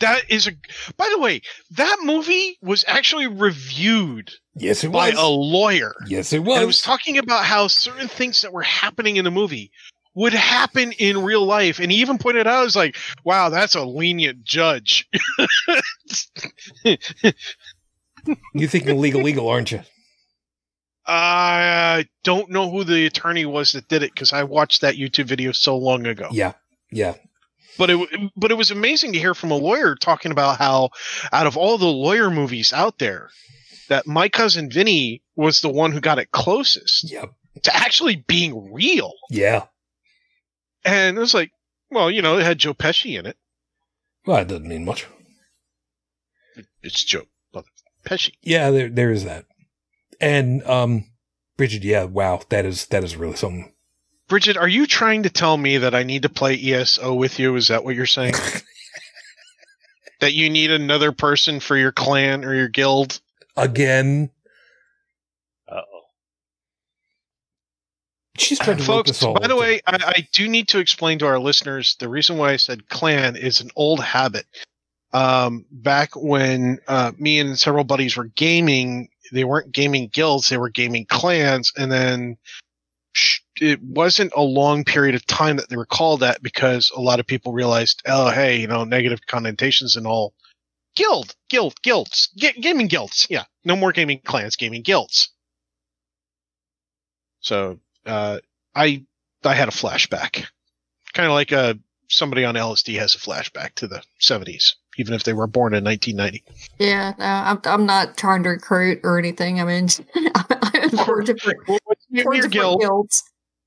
That is a... By the way, that movie was actually reviewed yes, it by was. a lawyer. Yes, it was. And it was talking about how certain things that were happening in the movie would happen in real life. And he even pointed out, I was like, wow, that's a lenient judge. You're thinking legal, legal, aren't you? I don't know who the attorney was that did it, because I watched that YouTube video so long ago. Yeah, yeah. But it but it was amazing to hear from a lawyer talking about how, out of all the lawyer movies out there, that My Cousin Vinny was the one who got it closest yep. to actually being real. Yeah. And it was like, well, you know, it had Joe Pesci in it. Well, it doesn't mean much. It's Joe Pesci. Yeah, there there is that. And, um, Bridget, yeah, wow, that is, that is really something. Bridget, are you trying to tell me that I need to play E S O with you? Is that what you're saying? That you need another person for your clan or your guild? Again? Uh-oh. She's trying to Folks, this all by the way, I, I do need to explain to our listeners the reason why I said clan is an old habit. Um, back when, uh, me and several buddies were gaming, they weren't gaming guilds, they were gaming clans, and then it wasn't a long period of time that they were called that because a lot of people realized, oh, hey, you know, negative connotations and all Guild, guild, guilds, G- gaming guilds. Yeah, no more gaming clans, gaming guilds. So uh, I I had a flashback, kind of like a, somebody on L S D has a flashback to the seventies, even if they were born in nineteen ninety. Yeah, no, I'm I'm not trying to recruit or anything. I mean, I'm for different, well, your, your guild. guilds.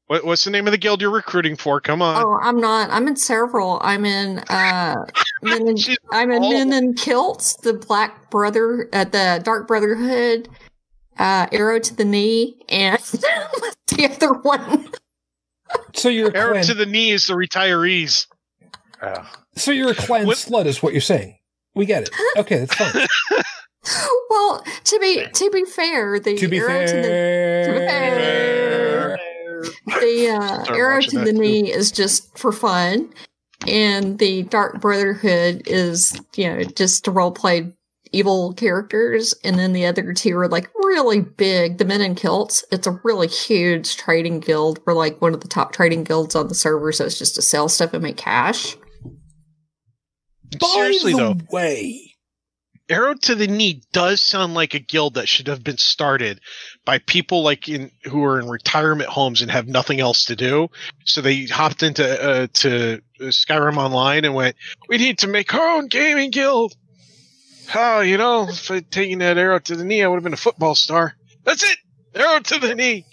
What, what's the name of the guild you're recruiting for? Come on. Oh, I'm not. I'm in several. I'm in. Uh, men in, I'm in Men in Kilts, the Black Brother, uh, the Dark Brotherhood, uh, Arrow to the Knee, and the other one. So you're Arrow Quinn. To the Knee is the retirees. Oh. So you're a clan Whip. slut, is what you're saying. We get it. Okay, that's fine. Well, to be to be fair, the to be Arrow fair. to the to be fair. The uh, Arrow to the Knee too. is just for fun, and the Dark Brotherhood is, you know, just to role-play evil characters, and then the other two are, like, really big. The Men in Kilts, it's a really huge trading guild. We're, like, one of the top trading guilds on the server, so it's just to sell stuff and make cash. By Seriously, the though, way. Arrow to the Knee does sound like a guild that should have been started by people like in who are in retirement homes and have nothing else to do. So they hopped into uh, to Skyrim Online and went, we need to make our own gaming guild. Oh, you know, if I'd taken that Arrow to the Knee, I would have been a football star. That's it. Arrow to the Knee.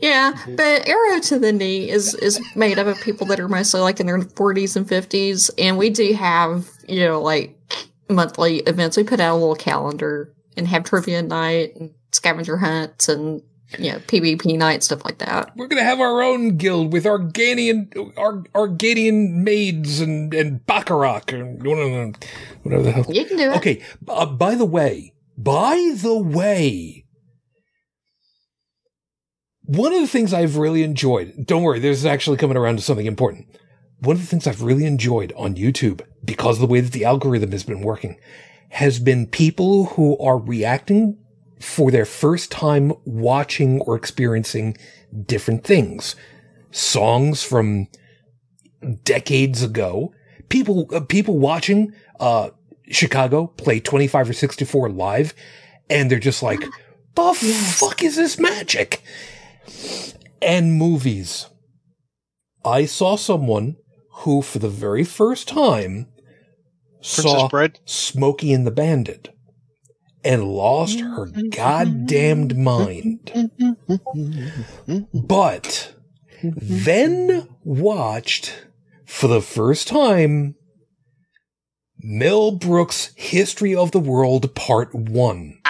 Yeah, but Arrow to the Knee is, is made up of people that are mostly like in their forties and fifties. And we do have, you know, like monthly events. We put out a little calendar and have trivia night and scavenger hunts and, you know, PvP night, stuff like that. We're going to have our own guild with Arganian, Ar- Arganian maids and, and Bacharach and whatever the hell. You can do it. Okay. Uh, by the way, by the way, one of the things I've really enjoyed, don't worry, this is actually coming around to something important. One of the things I've really enjoyed on YouTube, because of the way that the algorithm has been working, has been people who are reacting for their first time watching or experiencing different things. Songs from decades ago, people uh, people watching uh Chicago play twenty-five or sixty-four live, and they're just like, the fuck is this magic? And movies. I saw someone who, for the very first time, Princess saw Bread. Smokey and the Bandit and lost her goddamned mind. But then watched, for the first time, Mel Brooks' History of the World Part One.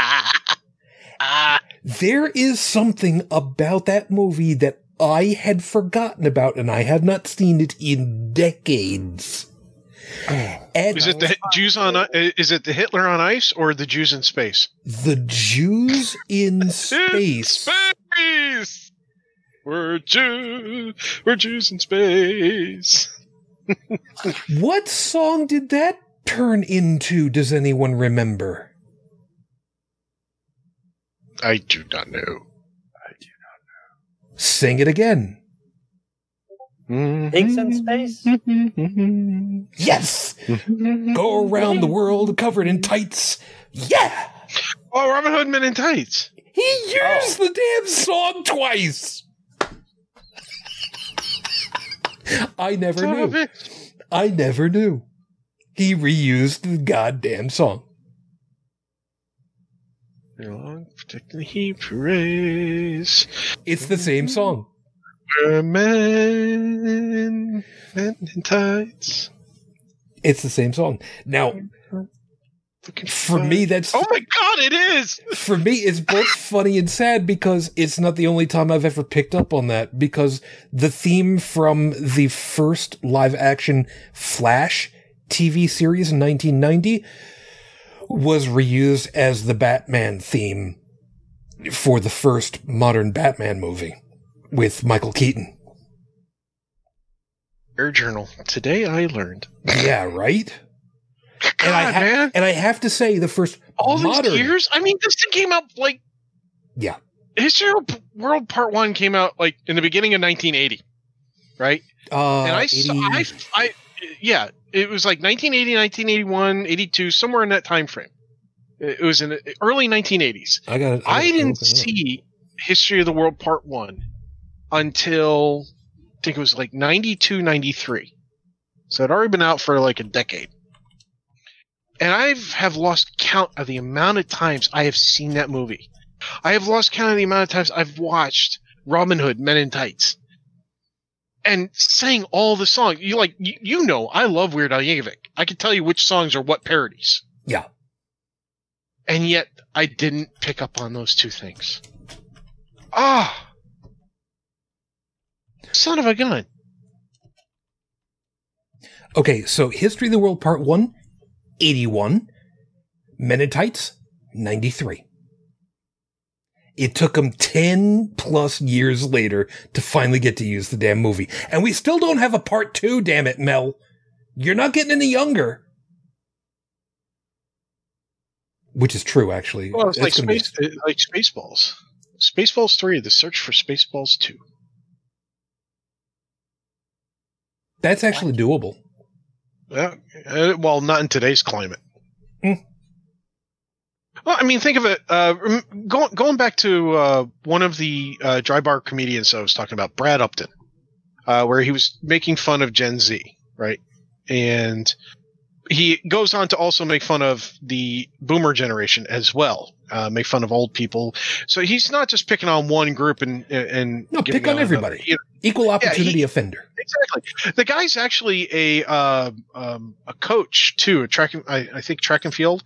There is something about that movie that I had forgotten about, and I have not seen it in decades. And is it the Jews on? Is it the Hitler on Ice or the Jews in Space? The Jews in Space. In space, we're Jews. We're Jews in space. What song did that turn into? Does anyone remember? I do not know. Sing it again. Pigs in Space? Yes! Go around the world covered in tights. Yeah! Oh, Robin Hood Men in Tights. He used oh. the damn song twice! I never Stop knew. It. I never knew. He reused the goddamn song. You're long, protecting the Hebrew race. It's the same song. We're men in tights. It's the same song. Now, for me, that's... Oh my God, it is! For me, it's both funny and sad because it's not the only time I've ever picked up on that, because the theme from the first live-action Flash T V series in nineteen ninety... was reused as the Batman theme for the first modern Batman movie with Michael Keaton. Air Journal. Today I learned. Yeah, right? God, and, I ha- man. and I have to say the first All modern... these years? I mean, this thing came out like... Yeah. History of the World Part one came out like in the beginning of nineteen eighty, right? Uh, and I eighty... saw... I, I, yeah, it was like nineteen eighty, nineteen eighty-one, eighty-two, somewhere in that time frame. It was in the early nineteen eighties. I got it. I, I didn't see History of the World Part One until I think it was like ninety-two, ninety-three. So it'd already been out for like a decade. And I have lost count of the amount of times I have seen that movie. I have lost count of the amount of times I've watched Robin Hood, Men in Tights. And sang all the songs. You like, you, you know, I love Weird Al Yankovic. I can tell you which songs are what parodies. Yeah. And yet I didn't pick up on those two things. Ah. Son of a gun. Okay, so History of the World Part One, eighty-one, Men in Tights, ninety-three. It took them ten plus years later to finally get to use the damn movie. And we still don't have a part two, damn it, Mel. You're not getting any younger. Which is true, actually. Well, it's, it's like, space, be- like Spaceballs. Spaceballs three, The Search for Spaceballs two. That's actually doable. Yeah, uh, well, not in today's climate. Mm. Well, I mean, think of it. Uh, going going back to uh, one of the uh, Dry Bar comedians I was talking about, Brad Upton, uh, where he was making fun of Gen Z, right? And he goes on to also make fun of the Boomer generation as well, uh, make fun of old people. So he's not just picking on one group and and no, pick on everybody. You know, equal opportunity yeah, he, offender. Exactly. The guy's actually a uh, um, a coach too, a track. I, I think track and field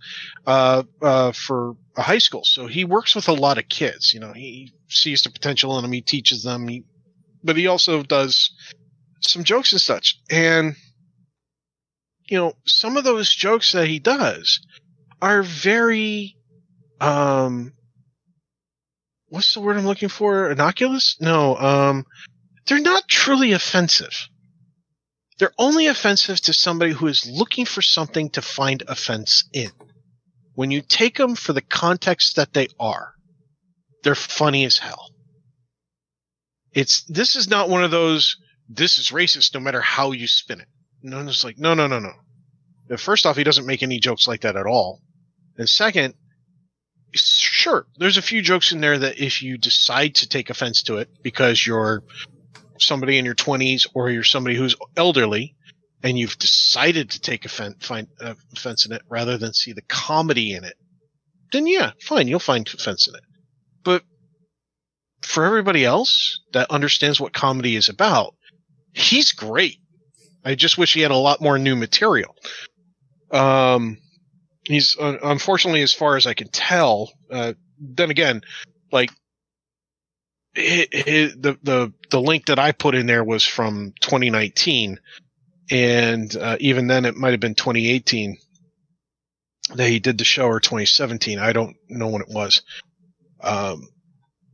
uh, uh, for a high school. So he works with a lot of kids. You know, he sees the potential in them. He teaches them. He, but he also does some jokes and such. And you know, some of those jokes that he does are very um, what's the word I'm looking for? Innocuous? No. Um. They're not truly offensive. They're only offensive to somebody who is looking for something to find offense in. When you take them for the context that they are, they're funny as hell. It's, this is not one of those, this is racist no matter how you spin it. No, it's like, no, no, no, no. First off, he doesn't make any jokes like that at all. And second, sure, there's a few jokes in there that if you decide to take offense to it because you're somebody in your twenties or you're somebody who's elderly and you've decided to take offense, find, uh, offense in it rather than see the comedy in it, then yeah, fine. You'll find offense in it. But for everybody else that understands what comedy is about, he's great. I just wish he had a lot more new material. Um, he's uh, unfortunately, as far as I can tell, uh, then again, like, It, it, the the the link that I put in there was from twenty nineteen, and uh, even then it might have been twenty eighteen that he did the show, or twenty seventeen. I don't know when it was. Um,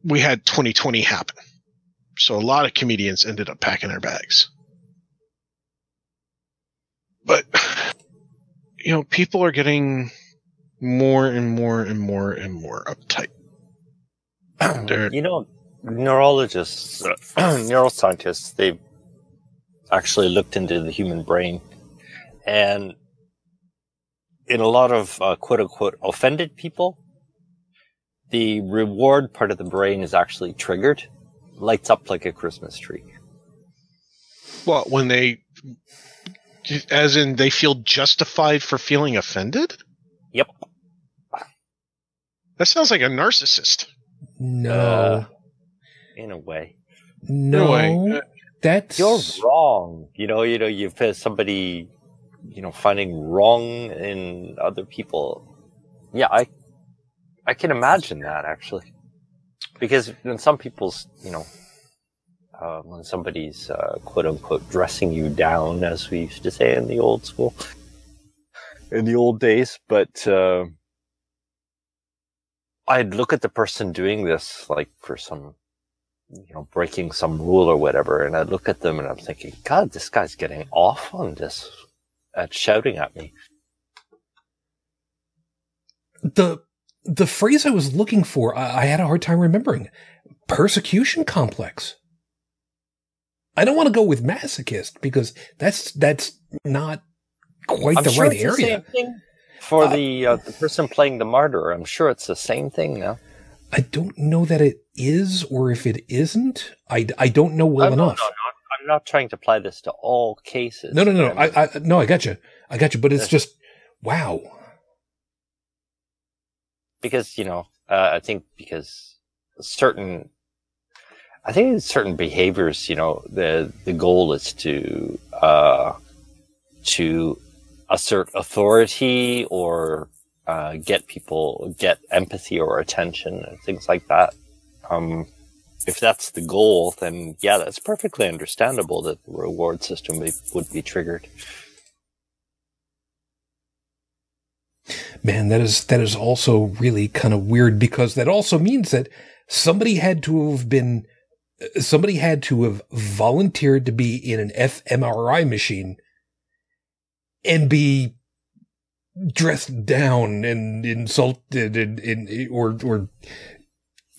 we had twenty twenty happen, so a lot of comedians ended up packing their bags. But you know, people are getting more and more and more and more uptight. They're, you know. Neurologists, neuroscientists, they've actually looked into the human brain. And in a lot of uh, quote-unquote offended people, the reward part of the brain is actually triggered, lights up like a Christmas tree. Well, when they, as in they feel justified for feeling offended? Yep. That sounds like a narcissist. No. Uh, In a way, no, no way. That's you're wrong. You know, you know, you've had somebody, you know, finding wrong in other people. Yeah, I, I can imagine that actually, because when some people's, you know, uh, when somebody's uh, quote unquote dressing you down, as we used to say in the old school, in the old days, but. Uh, I'd look at the person doing this, like for some. You know, breaking some rule or whatever, and I look at them and I'm thinking, God, this guy's getting off on this at shouting at me. The the phrase I was looking for, I, I had a hard time remembering. Persecution complex. I don't want to go with masochist because that's that's not quite I'm the sure right it's area. The same thing for uh, the uh, the person playing the martyr, I'm sure it's the same thing now. I don't know that it is or if it isn't. I, I don't know well no, enough. No, no, no. I'm not trying to apply this to all cases. No, no, no. no. I, I no, I got you. I got you. But it's just wow. Because you know, uh, I think because certain, I think in certain behaviors, you know, the the goal is to uh, to assert authority or. Uh, get people, get empathy or attention and things like that. Um, if that's the goal, then yeah, that's perfectly understandable that the reward system would be triggered. Man, that is that is also really kind of weird because that also means that somebody had to have been, somebody had to have volunteered to be in an fMRI machine and be dressed down and insulted and, and or or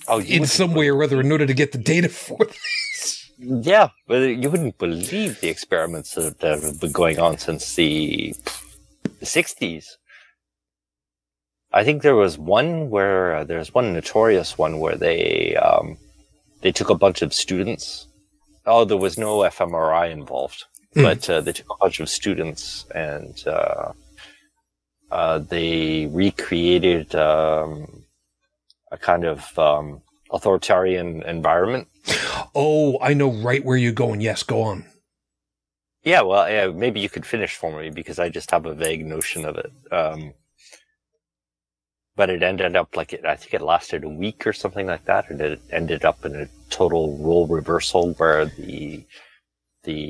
oh, in some way or other in order to get the data for this. Yeah, but you wouldn't believe the experiments that have been going on since the sixties. I think there was one where uh, there's one notorious one where they um, they took a bunch of students. Oh, there was no fMRI involved, mm. but uh, they took a bunch of students and. Uh, Uh, they recreated um, a kind of um, authoritarian environment. Oh, I know right where you're going. Yes, go on. Yeah, well, yeah, maybe you could finish for me because I just have a vague notion of it. Um, but it ended up like it. I think it lasted a week or something like that, and it ended up in a total role reversal where the the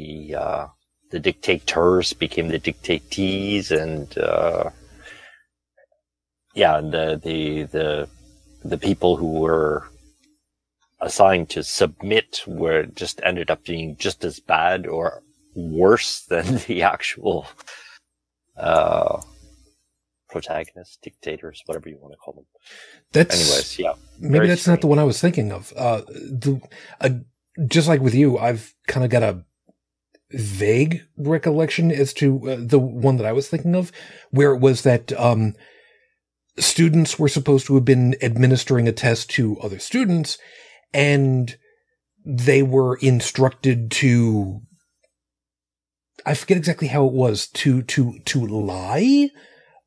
uh, the dictators became the dictatees, and. Uh, Yeah, the, the the the people who were assigned to submit were just ended up being just as bad or worse than the actual uh, protagonists, dictators, whatever you want to call them. That's anyways, yeah. Maybe that's strange. Not the one I was thinking of. Uh, the uh, just like with you, I've kind of got a vague recollection as to uh, the one that I was thinking of, where it was that. Um, Students were supposed to have been administering a test to other students, and they were instructed to, I forget exactly how it was, to, to, to lie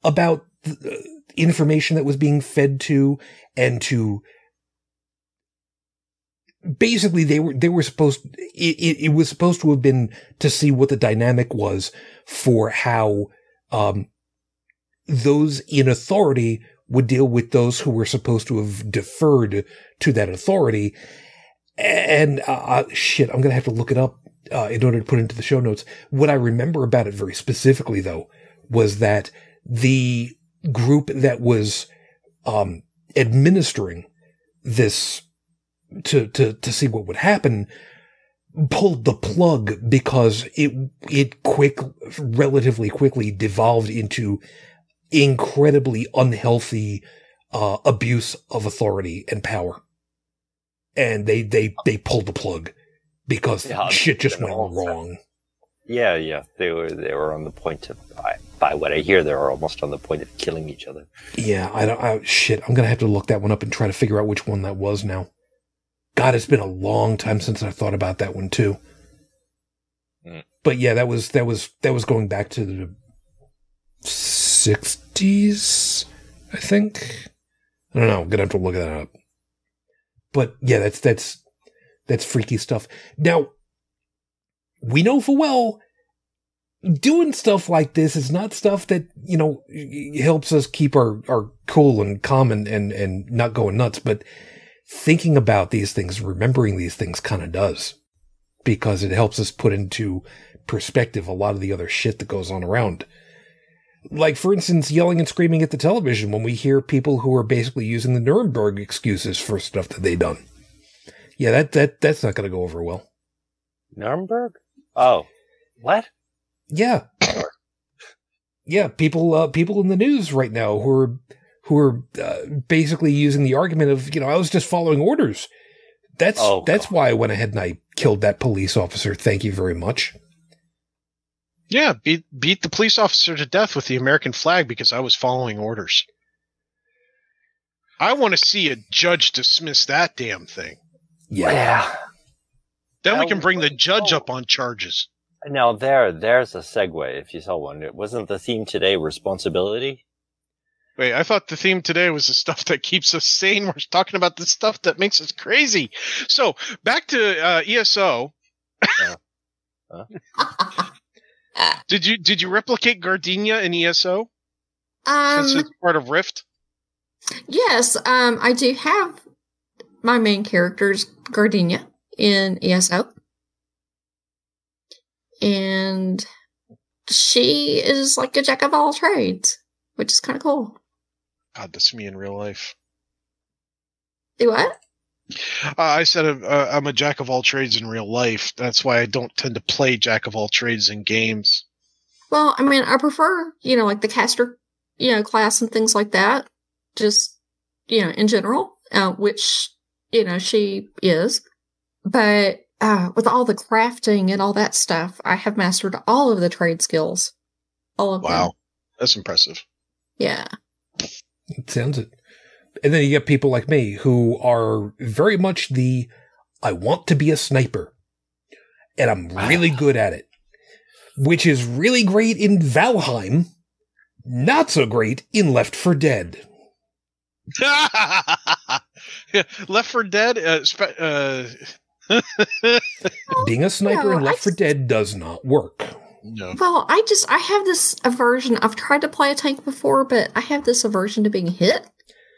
about the information that was being fed to, and to, basically they were, they were supposed, it, it was supposed to have been to see what the dynamic was for how, um, those in authority would deal with those who were supposed to have deferred to that authority. And, uh, shit, I'm going to have to look it up, uh, in order to put it into the show notes. What I remember about it very specifically, though, was that the group that was, um, administering this to, to, to see what would happen pulled the plug because it, it quick, relatively quickly devolved into incredibly unhealthy uh, abuse of authority and power, and they they they pulled the plug because yeah, shit just went wrong. Yeah, yeah, they were they were on the point of by, by what I hear, they were almost on the point of killing each other. Yeah, I don't. I, shit, I'm gonna have to look that one up and try to figure out which one that was now. God, it's been a long time since I've thought about that one too. Mm. But yeah, that was that was that was going back to the. sixties, I think. I don't know. I'm gonna have to look that up. But yeah, that's that's that's freaky stuff. Now, we know for well, doing stuff like this is not stuff that you know helps us keep our, our cool and calm and, and and not going nuts. But thinking about these things, remembering these things, kind of does because it helps us put into perspective a lot of the other shit that goes on around. Like, for instance, yelling and screaming at the television when we hear people who are basically using the Nuremberg excuses for stuff that they done. Yeah, that that that's not going to go over well. Nuremberg? Oh, what? Yeah, yeah. People, uh, people in the news right now who are who are uh, basically using the argument of you know I was just following orders That's oh, that's God. why I went ahead and I killed that police officer. Thank you very much. Yeah, beat beat the police officer to death with the American flag because I was following orders. I want to see a judge dismiss that damn thing. Yeah. yeah. Then that we can bring the judge oh. up on charges. Now, there, there's a segue, if you saw one. Wasn't the theme today responsibility? Wait, I thought the theme today was the stuff that keeps us sane. We're talking about the stuff that makes us crazy. So, back to uh, E S O. Uh, huh? Did you did you replicate Gardenia in E S O? Um, Since it's part of Rift? Yes, um, I do have my main character's Gardenia in E S O. And she is like a jack of all trades, which is kind of cool. God, that's me in real life. Do what? Uh, I said uh, I'm a jack of all trades in real life. That's why I don't tend to play jack of all trades in games. Well, I mean, I prefer, you know, like the caster, you know, class and things like that. Just, you know, in general, uh, which, you know, she is. But uh, with all the crafting and all that stuff, I have mastered all of the trade skills. All of wow. them. Wow. That's impressive. Yeah. It sounds it. And then you get people like me who are very much the, I want to be a sniper. And I'm really good at it. Which is really great in Valheim. Not so great in Left for Dead. yeah, Left for Dead? Uh, spe- uh... Being a sniper no, in Left I... for Dead does not work. No. Well, I just, I have this aversion. I've tried to play a tank before, but I have this aversion to being hit.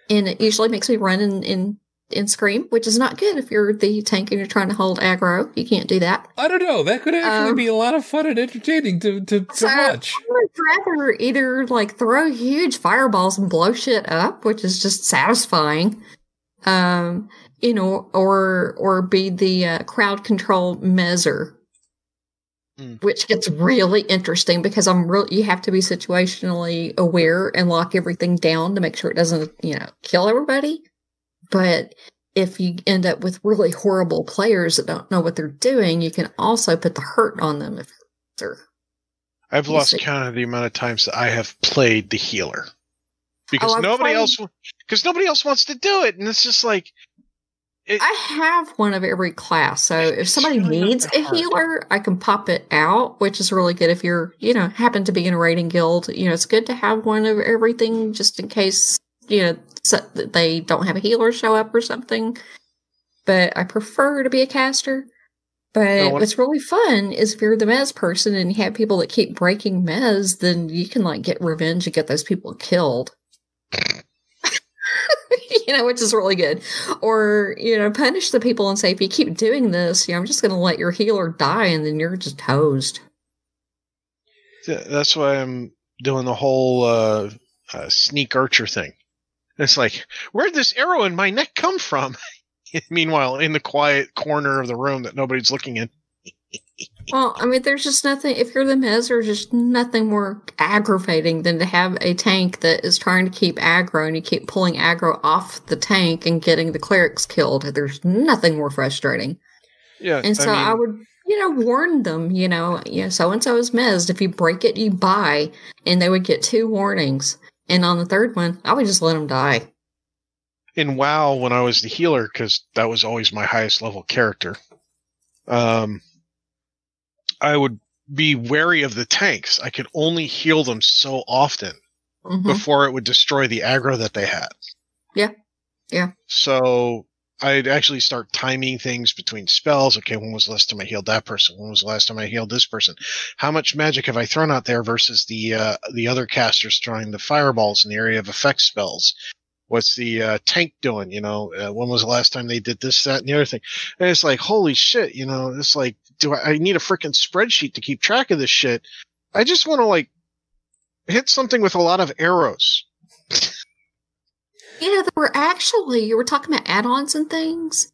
And it usually makes me run and, and, and scream, which is not good if you're the tank and you're trying to hold aggro. You can't do that. I don't know. That could actually um, be a lot of fun and entertaining to, to, to so watch. I would rather either like throw huge fireballs and blow shit up, which is just satisfying, um, you know, or or be the uh, crowd control measure, mm. which gets really interesting because I'm real. You have to be situationally aware and lock everything down to make sure it doesn't, you know, kill everybody. But if you end up with really horrible players that don't know what they're doing, you can also put the hurt on them. If they're I've lost see. count of the amount of times that I have played the healer because oh, nobody played- else because nobody else wants to do it, and it's just like it, I have one of every class. So if somebody needs a healer, I can pop it out, which is really good if you're you know happen to be in a raiding guild. You know, it's good to have one of everything just in case you know. So that they don't have a healer show up or something. But I prefer to be a caster. But no, what's really fun is if you're the mez person and you have people that keep breaking mez, then you can like get revenge and get those people killed. you know, which is really good. Or, you know, punish the people and say, if you keep doing this, you know, I'm just going to let your healer die and then you're just hosed. Yeah, that's why I'm doing the whole uh, uh, sneak archer thing. It's like, where'd this arrow in my neck come from? Meanwhile, in the quiet corner of the room that nobody's looking in. Well, I mean, there's just nothing, if you're the mez, there's just nothing more aggravating than to have a tank that is trying to keep aggro and you keep pulling aggro off the tank and getting the clerics killed. There's nothing more frustrating. Yeah. And so I, mean, I would, you know, warn them, you know, you know, so-and-so is mezzed. If you break it, you buy. And they would get two warnings. And on the third one, I would just let him die. In WoW, when I was the healer, because that was always my highest level character, um, I would be wary of the tanks. I could only heal them so often mm-hmm. before it would destroy the aggro that they had. Yeah, yeah. So I'd actually start timing things between spells. Okay, when was the last time I healed that person? When was the last time I healed this person? How much magic have I thrown out there versus the uh, the other casters throwing the fireballs in the area of effect spells? What's the uh, tank doing? You know, uh, when was the last time they did this, that, and the other thing? And it's like, holy shit, you know, it's like, do I, I need a freaking spreadsheet to keep track of this shit? I just want to, like, hit something with a lot of arrows. You know, there were actually, you were talking about add-ons and things.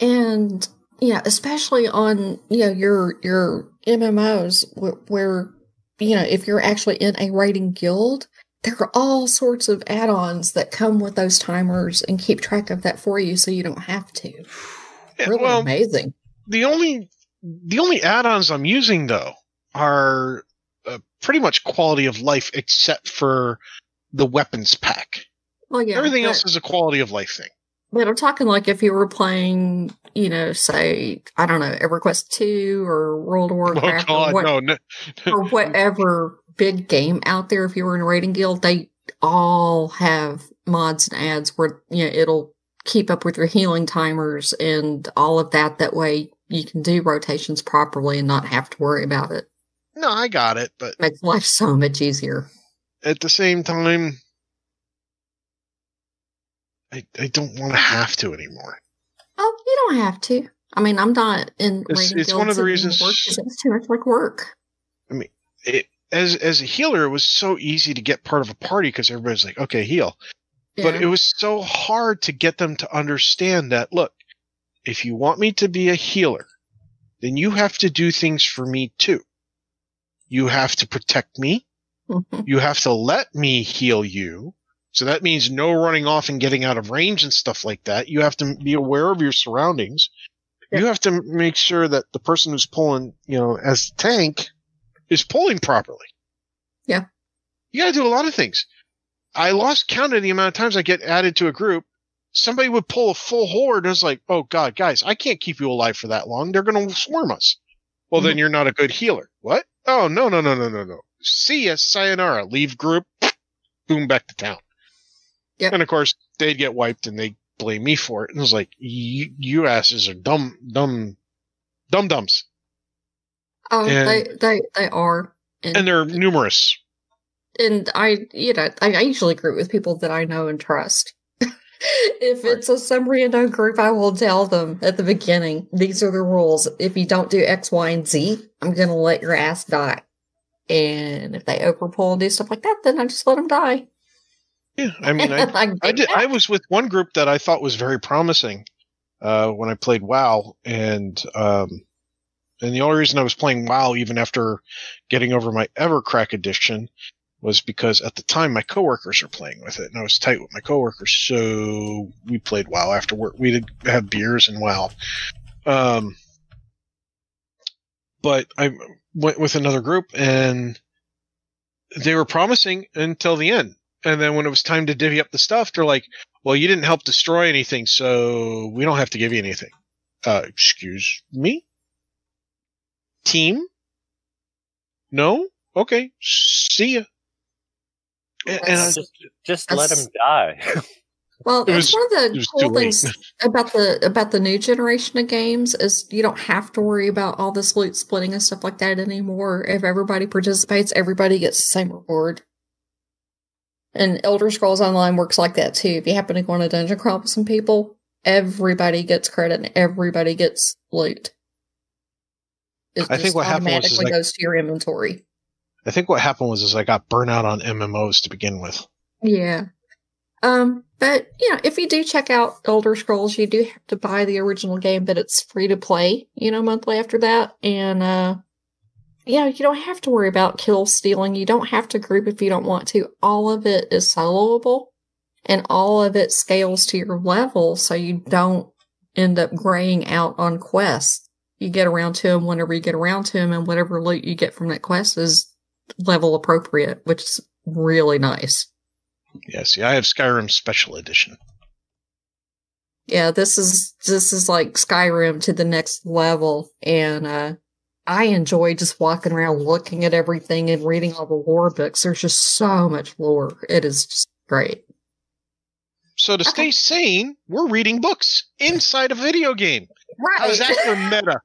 And, you know, especially on, you know, your your M M Os where, where, you know, if you're actually in a raiding guild, there are all sorts of add-ons that come with those timers and keep track of that for you so you don't have to. really well, amazing. The only the only add-ons I'm using though are uh, pretty much quality of life, except for the weapons pack. Well, yeah, everything but, else is a quality of life thing. But I'm talking like if you were playing, you know, say I don't know, EverQuest two or World of Warcraft, oh, God, or, what, no, no. or whatever big game out there. If you were in a raiding guild, they all have mods and ads where you know it'll keep up with your healing timers and all of that. That way, you can do rotations properly and not have to worry about it. No, I got it, but makes life so much easier. At the same time, I, I don't want to have to anymore. Oh, you don't have to. I mean, I'm not in. It's, it's one of the reasons work it's too much like work. I mean, it, as as a healer, it was so easy to get part of a party because everybody's like, "Okay, heal," yeah. But it was so hard to get them to understand that. Look, if you want me to be a healer, then you have to do things for me too. You have to protect me. Mm-hmm. You have to let me heal you. So that means no running off and getting out of range and stuff like that. You have to be aware of your surroundings. Yeah. You have to make sure that the person who's pulling, you know, as tank is pulling properly. Yeah. You got to do a lot of things. I lost count of the amount of times I get added to a group. Somebody would pull a full horde and it's like, oh, God, guys, I can't keep you alive for that long. They're going to swarm us. Well, mm-hmm. Then you're not a good healer. What? Oh, no, no, no, no, no, no. See ya, sayonara. Leave group. Boom, back to town. Yep. And of course, they'd get wiped, and they blame me for it. And it was like, "You asses are dumb, dumb, dumb dumbs." Oh, and they, they, they are, and, and they're numerous. And I, you know, I, I usually group with people that I know and trust. If right. It's a summary and no group, I will tell them at the beginning, "These are the rules. If you don't do X, Y, and Z, I'm going to let your ass die." And if they overpull and do stuff like that, then I just let them die. Yeah, I mean, I, I, I, did, I was with one group that I thought was very promising uh, when I played WoW, and um, and the only reason I was playing WoW even after getting over my Evercrack addiction was because at the time my coworkers were playing with it, and I was tight with my coworkers, so we played WoW after work. We did have beers and WoW, um, but I went with another group, and they were promising until the end. And then when it was time to divvy up the stuff, they're like, well, you didn't help destroy anything, so we don't have to give you anything. Uh, excuse me? Team? No? Okay. See ya. And, and I, just just let them die. Well, it was, one of the cool things about the about the new generation of games is you don't have to worry about all this loot splitting and stuff like that anymore. If everybody participates, everybody gets the same reward. And Elder Scrolls Online works like that, too. If you happen to go on a dungeon crawl with some people, everybody gets credit and everybody gets loot. It I think what happened was I, goes to your inventory. I think what happened was is I got burnt out on M M Os to begin with. Yeah. Um, but, you know, if you do check out Elder Scrolls, you do have to buy the original game, but it's free to play, you know, monthly after that. And, uh... yeah, you don't have to worry about kill stealing. You don't have to group if you don't want to. All of it is soloable, and all of it scales to your level, so you don't end up graying out on quests. You get around to them whenever you get around to them, and whatever loot you get from that quest is level appropriate, which is really nice. Yeah, see, I have Skyrim Special Edition. Yeah, this is this is like Skyrim to the next level, and uh I enjoy just walking around looking at everything and reading all the lore books. There's just so much lore. It is just great. So to okay. stay sane, we're reading books inside a video game. Right. How's that for meta?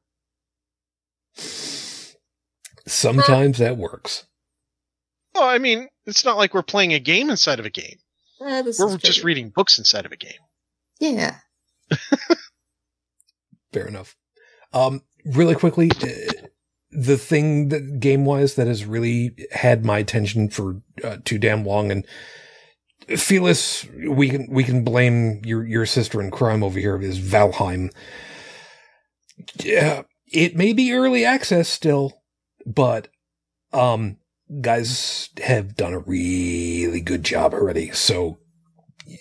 Sometimes uh, that works. Well, I mean, it's not like we're playing a game inside of a game. Uh, we're just reading books inside of a game. Yeah. Fair enough. Um, really quickly... Uh, The thing that game-wise that has really had my attention for uh, too damn long, and Phyllis, we can we can blame your your sister in crime over here, is Valheim. Yeah, it may be early access still, but um, guys have done a really good job already. So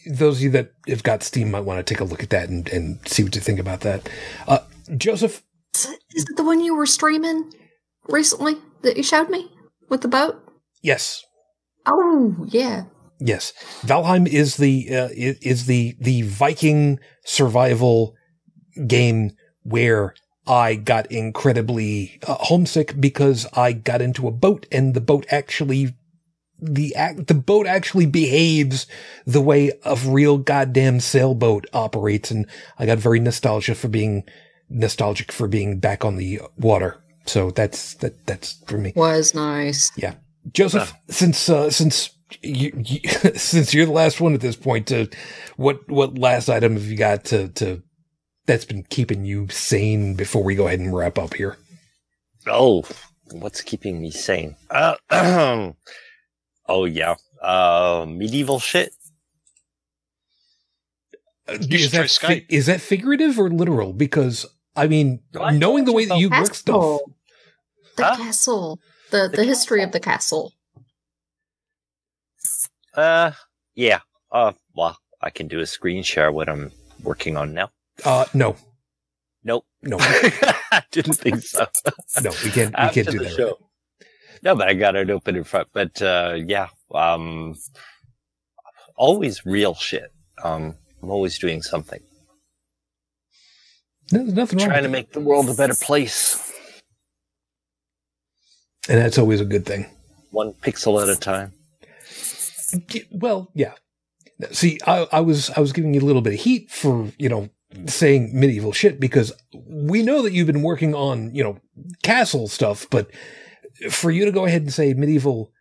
those of you that have got Steam might want to take a look at that and, and see what you think about that. Uh, Joseph. Is it the one you were streaming recently that you showed me with the boat? Yes. Oh, yeah. Yes. Valheim is the uh, is the the Viking survival game where I got incredibly uh, homesick because I got into a boat and the boat actually the act, the boat actually behaves the way a real goddamn sailboat operates, and I got very nostalgic for being nostalgic for being back on the water. So that's that that's for me. Was nice. Yeah. Joseph, yeah. since uh, since you, you since you're the last one at this point, uh, what what last item have you got to to that's been keeping you sane before we go ahead and wrap up here? Oh, what's keeping me sane? Uh, oh yeah, uh, medieval shit. Uh, is that fi- is that figurative or literal? Because I mean, what? knowing the way that you look stuff, the huh? castle. The, the the history castle. of the castle. Uh, yeah. Uh, well, I can do a screen share what I'm working on now. Uh, no. Nope. No. I didn't think so. No, we can't, we can't do that. Right. No, but I got it open in front. But, uh, yeah. Um, always real shit. Um, I'm always doing something. No, there's nothing I'm wrong. Trying to make the world a better place. And that's always a good thing. One pixel at a time. Well, yeah. See, I, I was I was giving you a little bit of heat for, you know, saying medieval shit, because we know that you've been working on, you know, castle stuff, but for you to go ahead and say medieval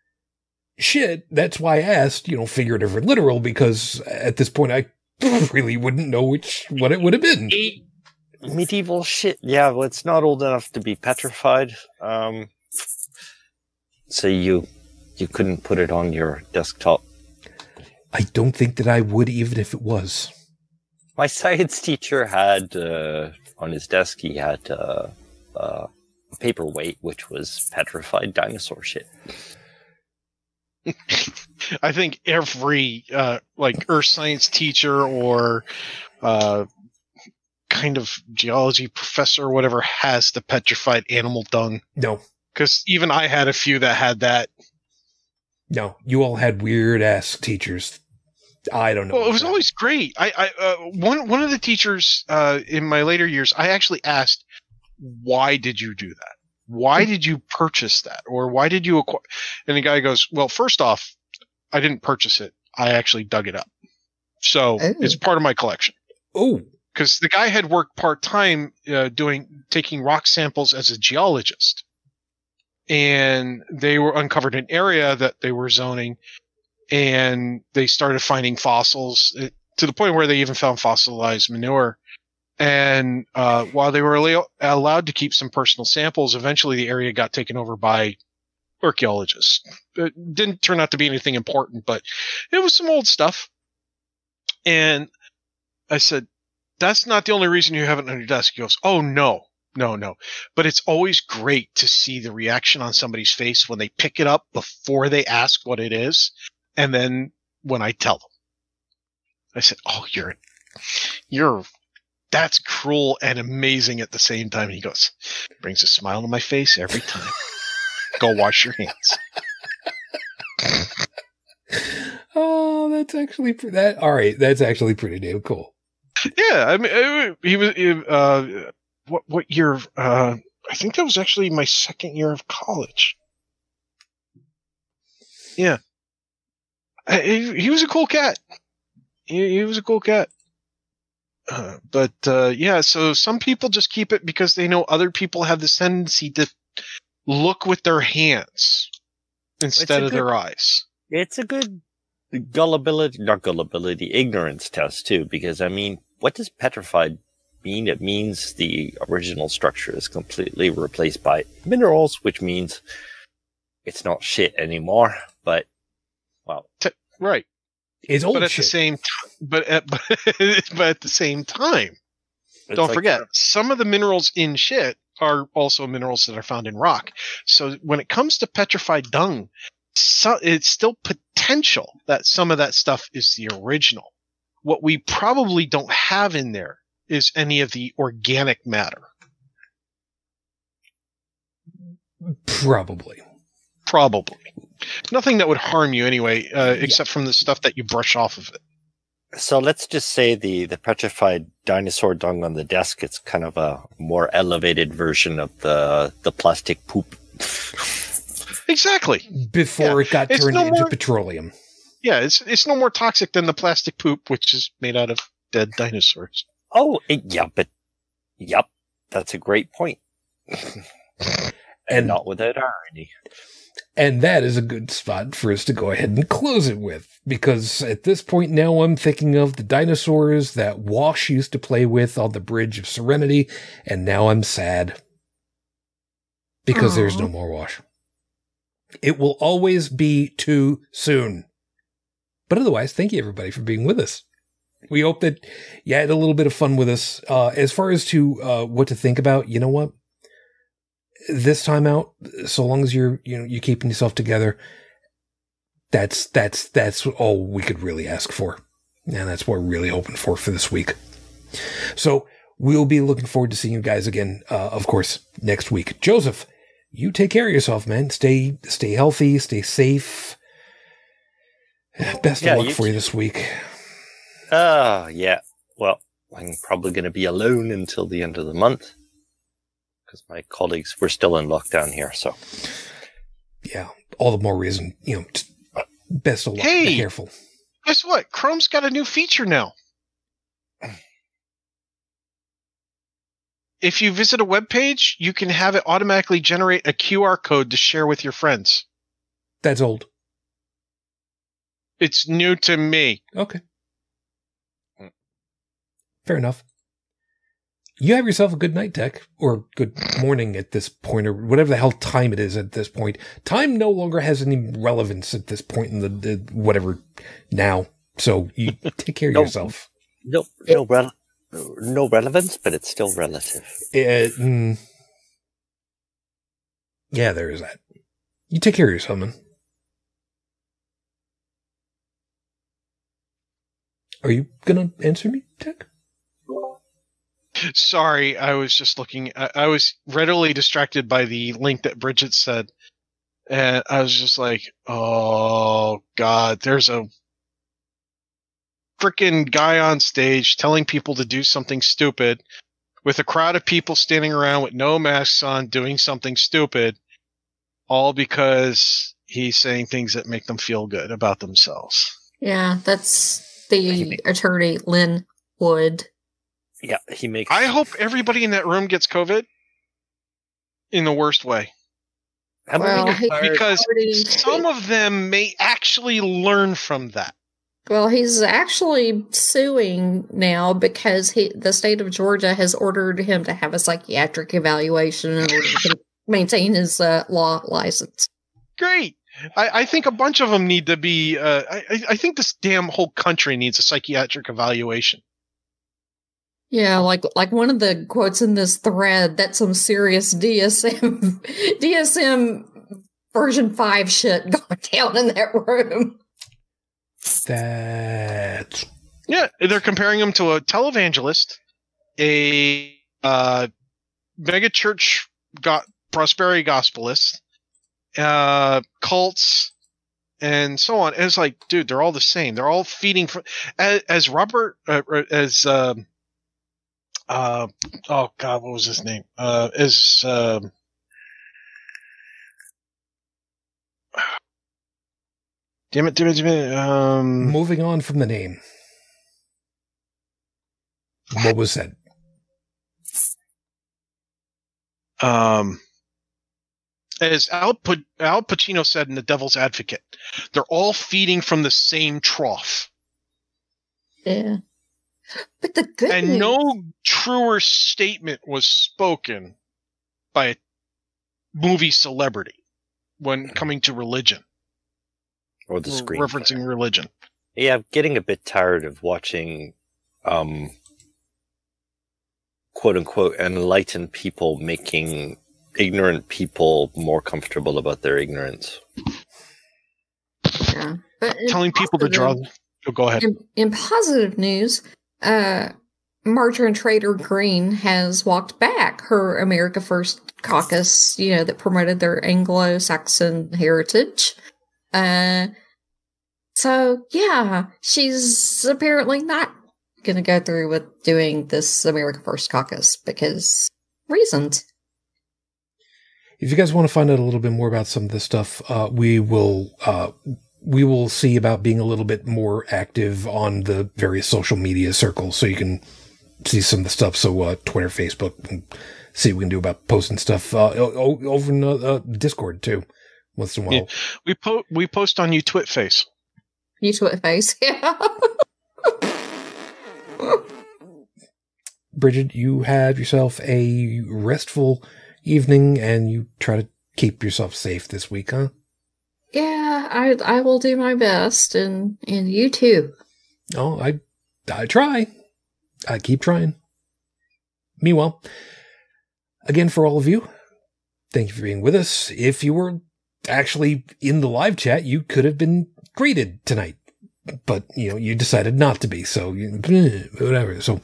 shit, that's why I asked, you know, figurative or literal, because at this point I really wouldn't know which what it would have been. Medieval shit. Yeah, well, it's not old enough to be petrified. Um So you you couldn't put it on your desktop? I don't think that I would, even if it was. My science teacher had, uh, on his desk, he had uh, uh, a paperweight, which was petrified dinosaur shit. I think every, uh, like, earth science teacher or uh, kind of geology professor or whatever has the petrified animal dung. No. Because even I had a few that had that. No, you all had weird-ass teachers. I don't know. Well, it was always great. I, I uh, one one of the teachers uh, in my later years, I actually asked, why did you do that? Why did you purchase that? Or why did you acquire? And the guy goes, well, first off, I didn't purchase it. I actually dug it up. So oh. It's part of my collection. Oh. Because the guy had worked part-time uh, doing taking rock samples as a geologist. And they were uncovered an area that they were zoning, and they started finding fossils to the point where they even found fossilized manure. And uh, while they were allowed to keep some personal samples, eventually the area got taken over by archaeologists. It didn't turn out to be anything important, but it was some old stuff. And I said, that's not the only reason you have it on your desk. He goes, oh, no. No, no. But it's always great to see the reaction on somebody's face when they pick it up before they ask what it is. And then when I tell them, I said, oh, you're, you're, that's cruel and amazing at the same time. And he goes, brings a smile to my face every time. Go wash your hands. Oh, that's actually, that, all right. That's actually pretty damn cool. Yeah. I mean, he was, uh, What what year? Uh, I think that was actually my second year of college. Yeah, I, he, he was a cool cat. He, he was a cool cat. Uh, but uh, yeah, so some people just keep it because they know other people have this tendency to look with their hands instead of good, their eyes. It's a good gullibility, not gullibility, ignorance test too. Because I mean, what does petrified mean? It means the original structure is completely replaced by minerals, which means it's not shit anymore. But well, T- right, it's old. But at shit. the same, t- but at, but, but at the same time, it's don't like, forget some of the minerals in shit are also minerals that are found in rock. So when it comes to petrified dung, so, it's still potential that some of that stuff is the original. What we probably don't have in there is any of the organic matter. Probably. Probably. Nothing that would harm you anyway, uh, except yeah. from the stuff that you brush off of it. So let's just say the, the petrified dinosaur dung on the desk, it's kind of a more elevated version of the the plastic poop. Exactly. Before yeah. it got it's turned no into more, petroleum. Yeah, it's it's no more toxic than the plastic poop, which is made out of dead dinosaurs. Oh, it, yeah, but, yep, that's a great point. and, and not without irony. And that is a good spot for us to go ahead and close it with, because at this point now I'm thinking of the dinosaurs that Wash used to play with on the Bridge of Serenity, and now I'm sad because Aww. There's no more Wash. It will always be too soon. But otherwise, thank you everybody for being with us. We hope that you had a little bit of fun with us. Uh, as far as to uh, what to think about, you know what? This time out, so long as you're, you know, you're keeping yourself together, that's, that's, that's all we could really ask for. And that's what we're really hoping for for this week. So we'll be looking forward to seeing you guys again, uh, of course, next week. Joseph, you take care of yourself, man. Stay, stay healthy, stay safe. Best yeah, of luck you for t- you this week. Oh, uh, yeah. Well, I'm probably going to be alone until the end of the month. Because my colleagues were still in lockdown here, so yeah, all the more reason, you know, best of luck. Hey, be careful. Guess what? Chrome's got a new feature now. If you visit a web page, you can have it automatically generate a Q R code to share with your friends. That's old. It's new to me. Okay. Fair enough. You have yourself a good night, Tech, or good morning at this point, or whatever the hell time it is at this point. Time no longer has any relevance at this point in the, the whatever now. So you take care of no, yourself. No, no, rele- no relevance, but it's still relative. It, mm, yeah, there is that. You take care of yourself, man. Are you gonna answer me, Tech? Sorry, I was just looking. I, I was readily distracted by the link that Bridget said. And I was just like, oh, God, there's a freaking guy on stage telling people to do something stupid with a crowd of people standing around with no masks on doing something stupid, all because he's saying things that make them feel good about themselves. Yeah, that's the attorney, Lynn Wood. Yeah, he makes. I hope everybody in that room gets COVID in the worst way. Well, because already, some of them may actually learn from that. Well, he's actually suing now because he, the state of Georgia has ordered him to have a psychiatric evaluation in order to maintain his uh, law license. Great. I, I think a bunch of them need to be. Uh, I, I think this damn whole country needs a psychiatric evaluation. Yeah, like like one of the quotes in this thread, that's some serious D S M D S M version five shit going down in that room. That yeah, they're comparing him to a televangelist, a uh, mega church go- prosperity gospelist, uh, cults, and so on. And it's like, dude, they're all the same. They're all feeding from as, as Robert uh, as. Um, Uh, oh God, what was his name? Uh, is, um, damn it, damn it, damn it. Um, moving on from the name. What was that? Um, as Al, Pa- Al Pacino said in The Devil's Advocate, they're all feeding from the same trough. Yeah. But the good and news. No truer statement was spoken by a movie celebrity when coming to religion or the screen referencing player. Religion. Yeah, I'm getting a bit tired of watching, um, quote unquote, enlightened people making ignorant people more comfortable about their ignorance. Yeah, but telling people positive, to draw. Oh, go ahead. In, in positive news, uh, Marjorie Trader Greene has walked back her America First caucus, you know, that promoted their Anglo-Saxon heritage. Uh, so yeah, she's apparently not going to go through with doing this America First caucus because reasons. If you guys want to find out a little bit more about some of this stuff, uh, we will uh, we will see about being a little bit more active on the various social media circles, so you can see some of the stuff. So uh, Twitter, Facebook, and see what we can do about posting stuff uh, over in uh, Discord too. Once in a while, yeah. we post we post on you Twitface. You Twitface, yeah. Bridget, you have yourself a restful evening, and you try to keep yourself safe this week, huh? Yeah, I I will do my best, and, and you too. Oh, I I try. I keep trying. Meanwhile, again for all of you, thank you for being with us. If you were actually in the live chat, you could have been greeted tonight, but you know you decided not to be, so you, whatever. So,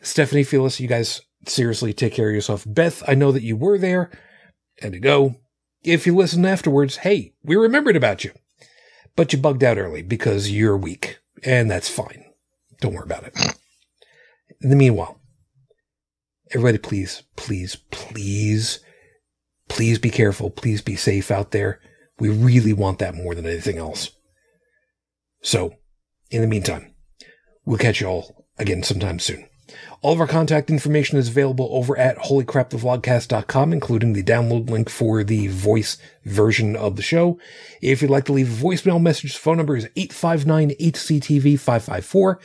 Stephanie, Phyllis, you guys seriously take care of yourself. Beth, I know that you were there and to go. If you listen afterwards, hey, we remembered about you, but you bugged out early because you're weak, and that's fine. Don't worry about it. In the meanwhile, everybody, please, please, please, please be careful. Please be safe out there. We really want that more than anything else. So, in the meantime, we'll catch you all again sometime soon. All of our contact information is available over at holy crap the vlogcast dot com, including the download link for the voice version of the show. If you'd like to leave a voicemail message, the phone number is eight five nine, H C T V five five four,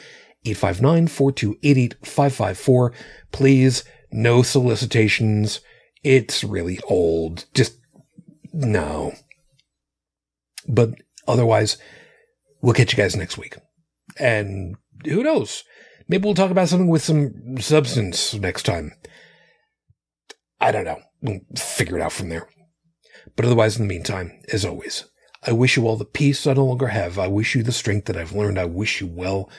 eight five nine, four two eight eight, five five four. Please, no solicitations. It's really old. Just, no. But otherwise, we'll catch you guys next week. And who knows? Maybe we'll talk about something with some substance next time. I don't know. We'll figure it out from there. But otherwise, in the meantime, as always, I wish you all the peace I no longer have. I wish you the strength that I've learned. I wish you well.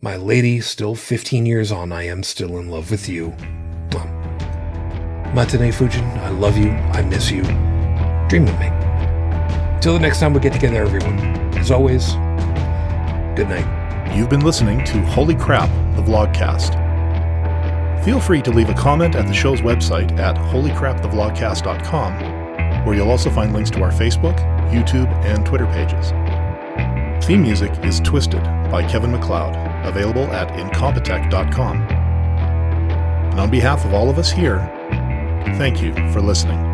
My lady, still fifteen years on, I am still in love with you. Mom. Matane Fujin, I love you. I miss you. Dream with me. Till the next time we get together, everyone. As always, good night. You've been listening to Holy Crap, the Vlogcast. Feel free to leave a comment at the show's website at holy crap the vlogcast dot com, where you'll also find links to our Facebook, YouTube, and Twitter pages. Theme music is Twisted by Kevin MacLeod, available at incompetech dot com. And on behalf of all of us here, thank you for listening.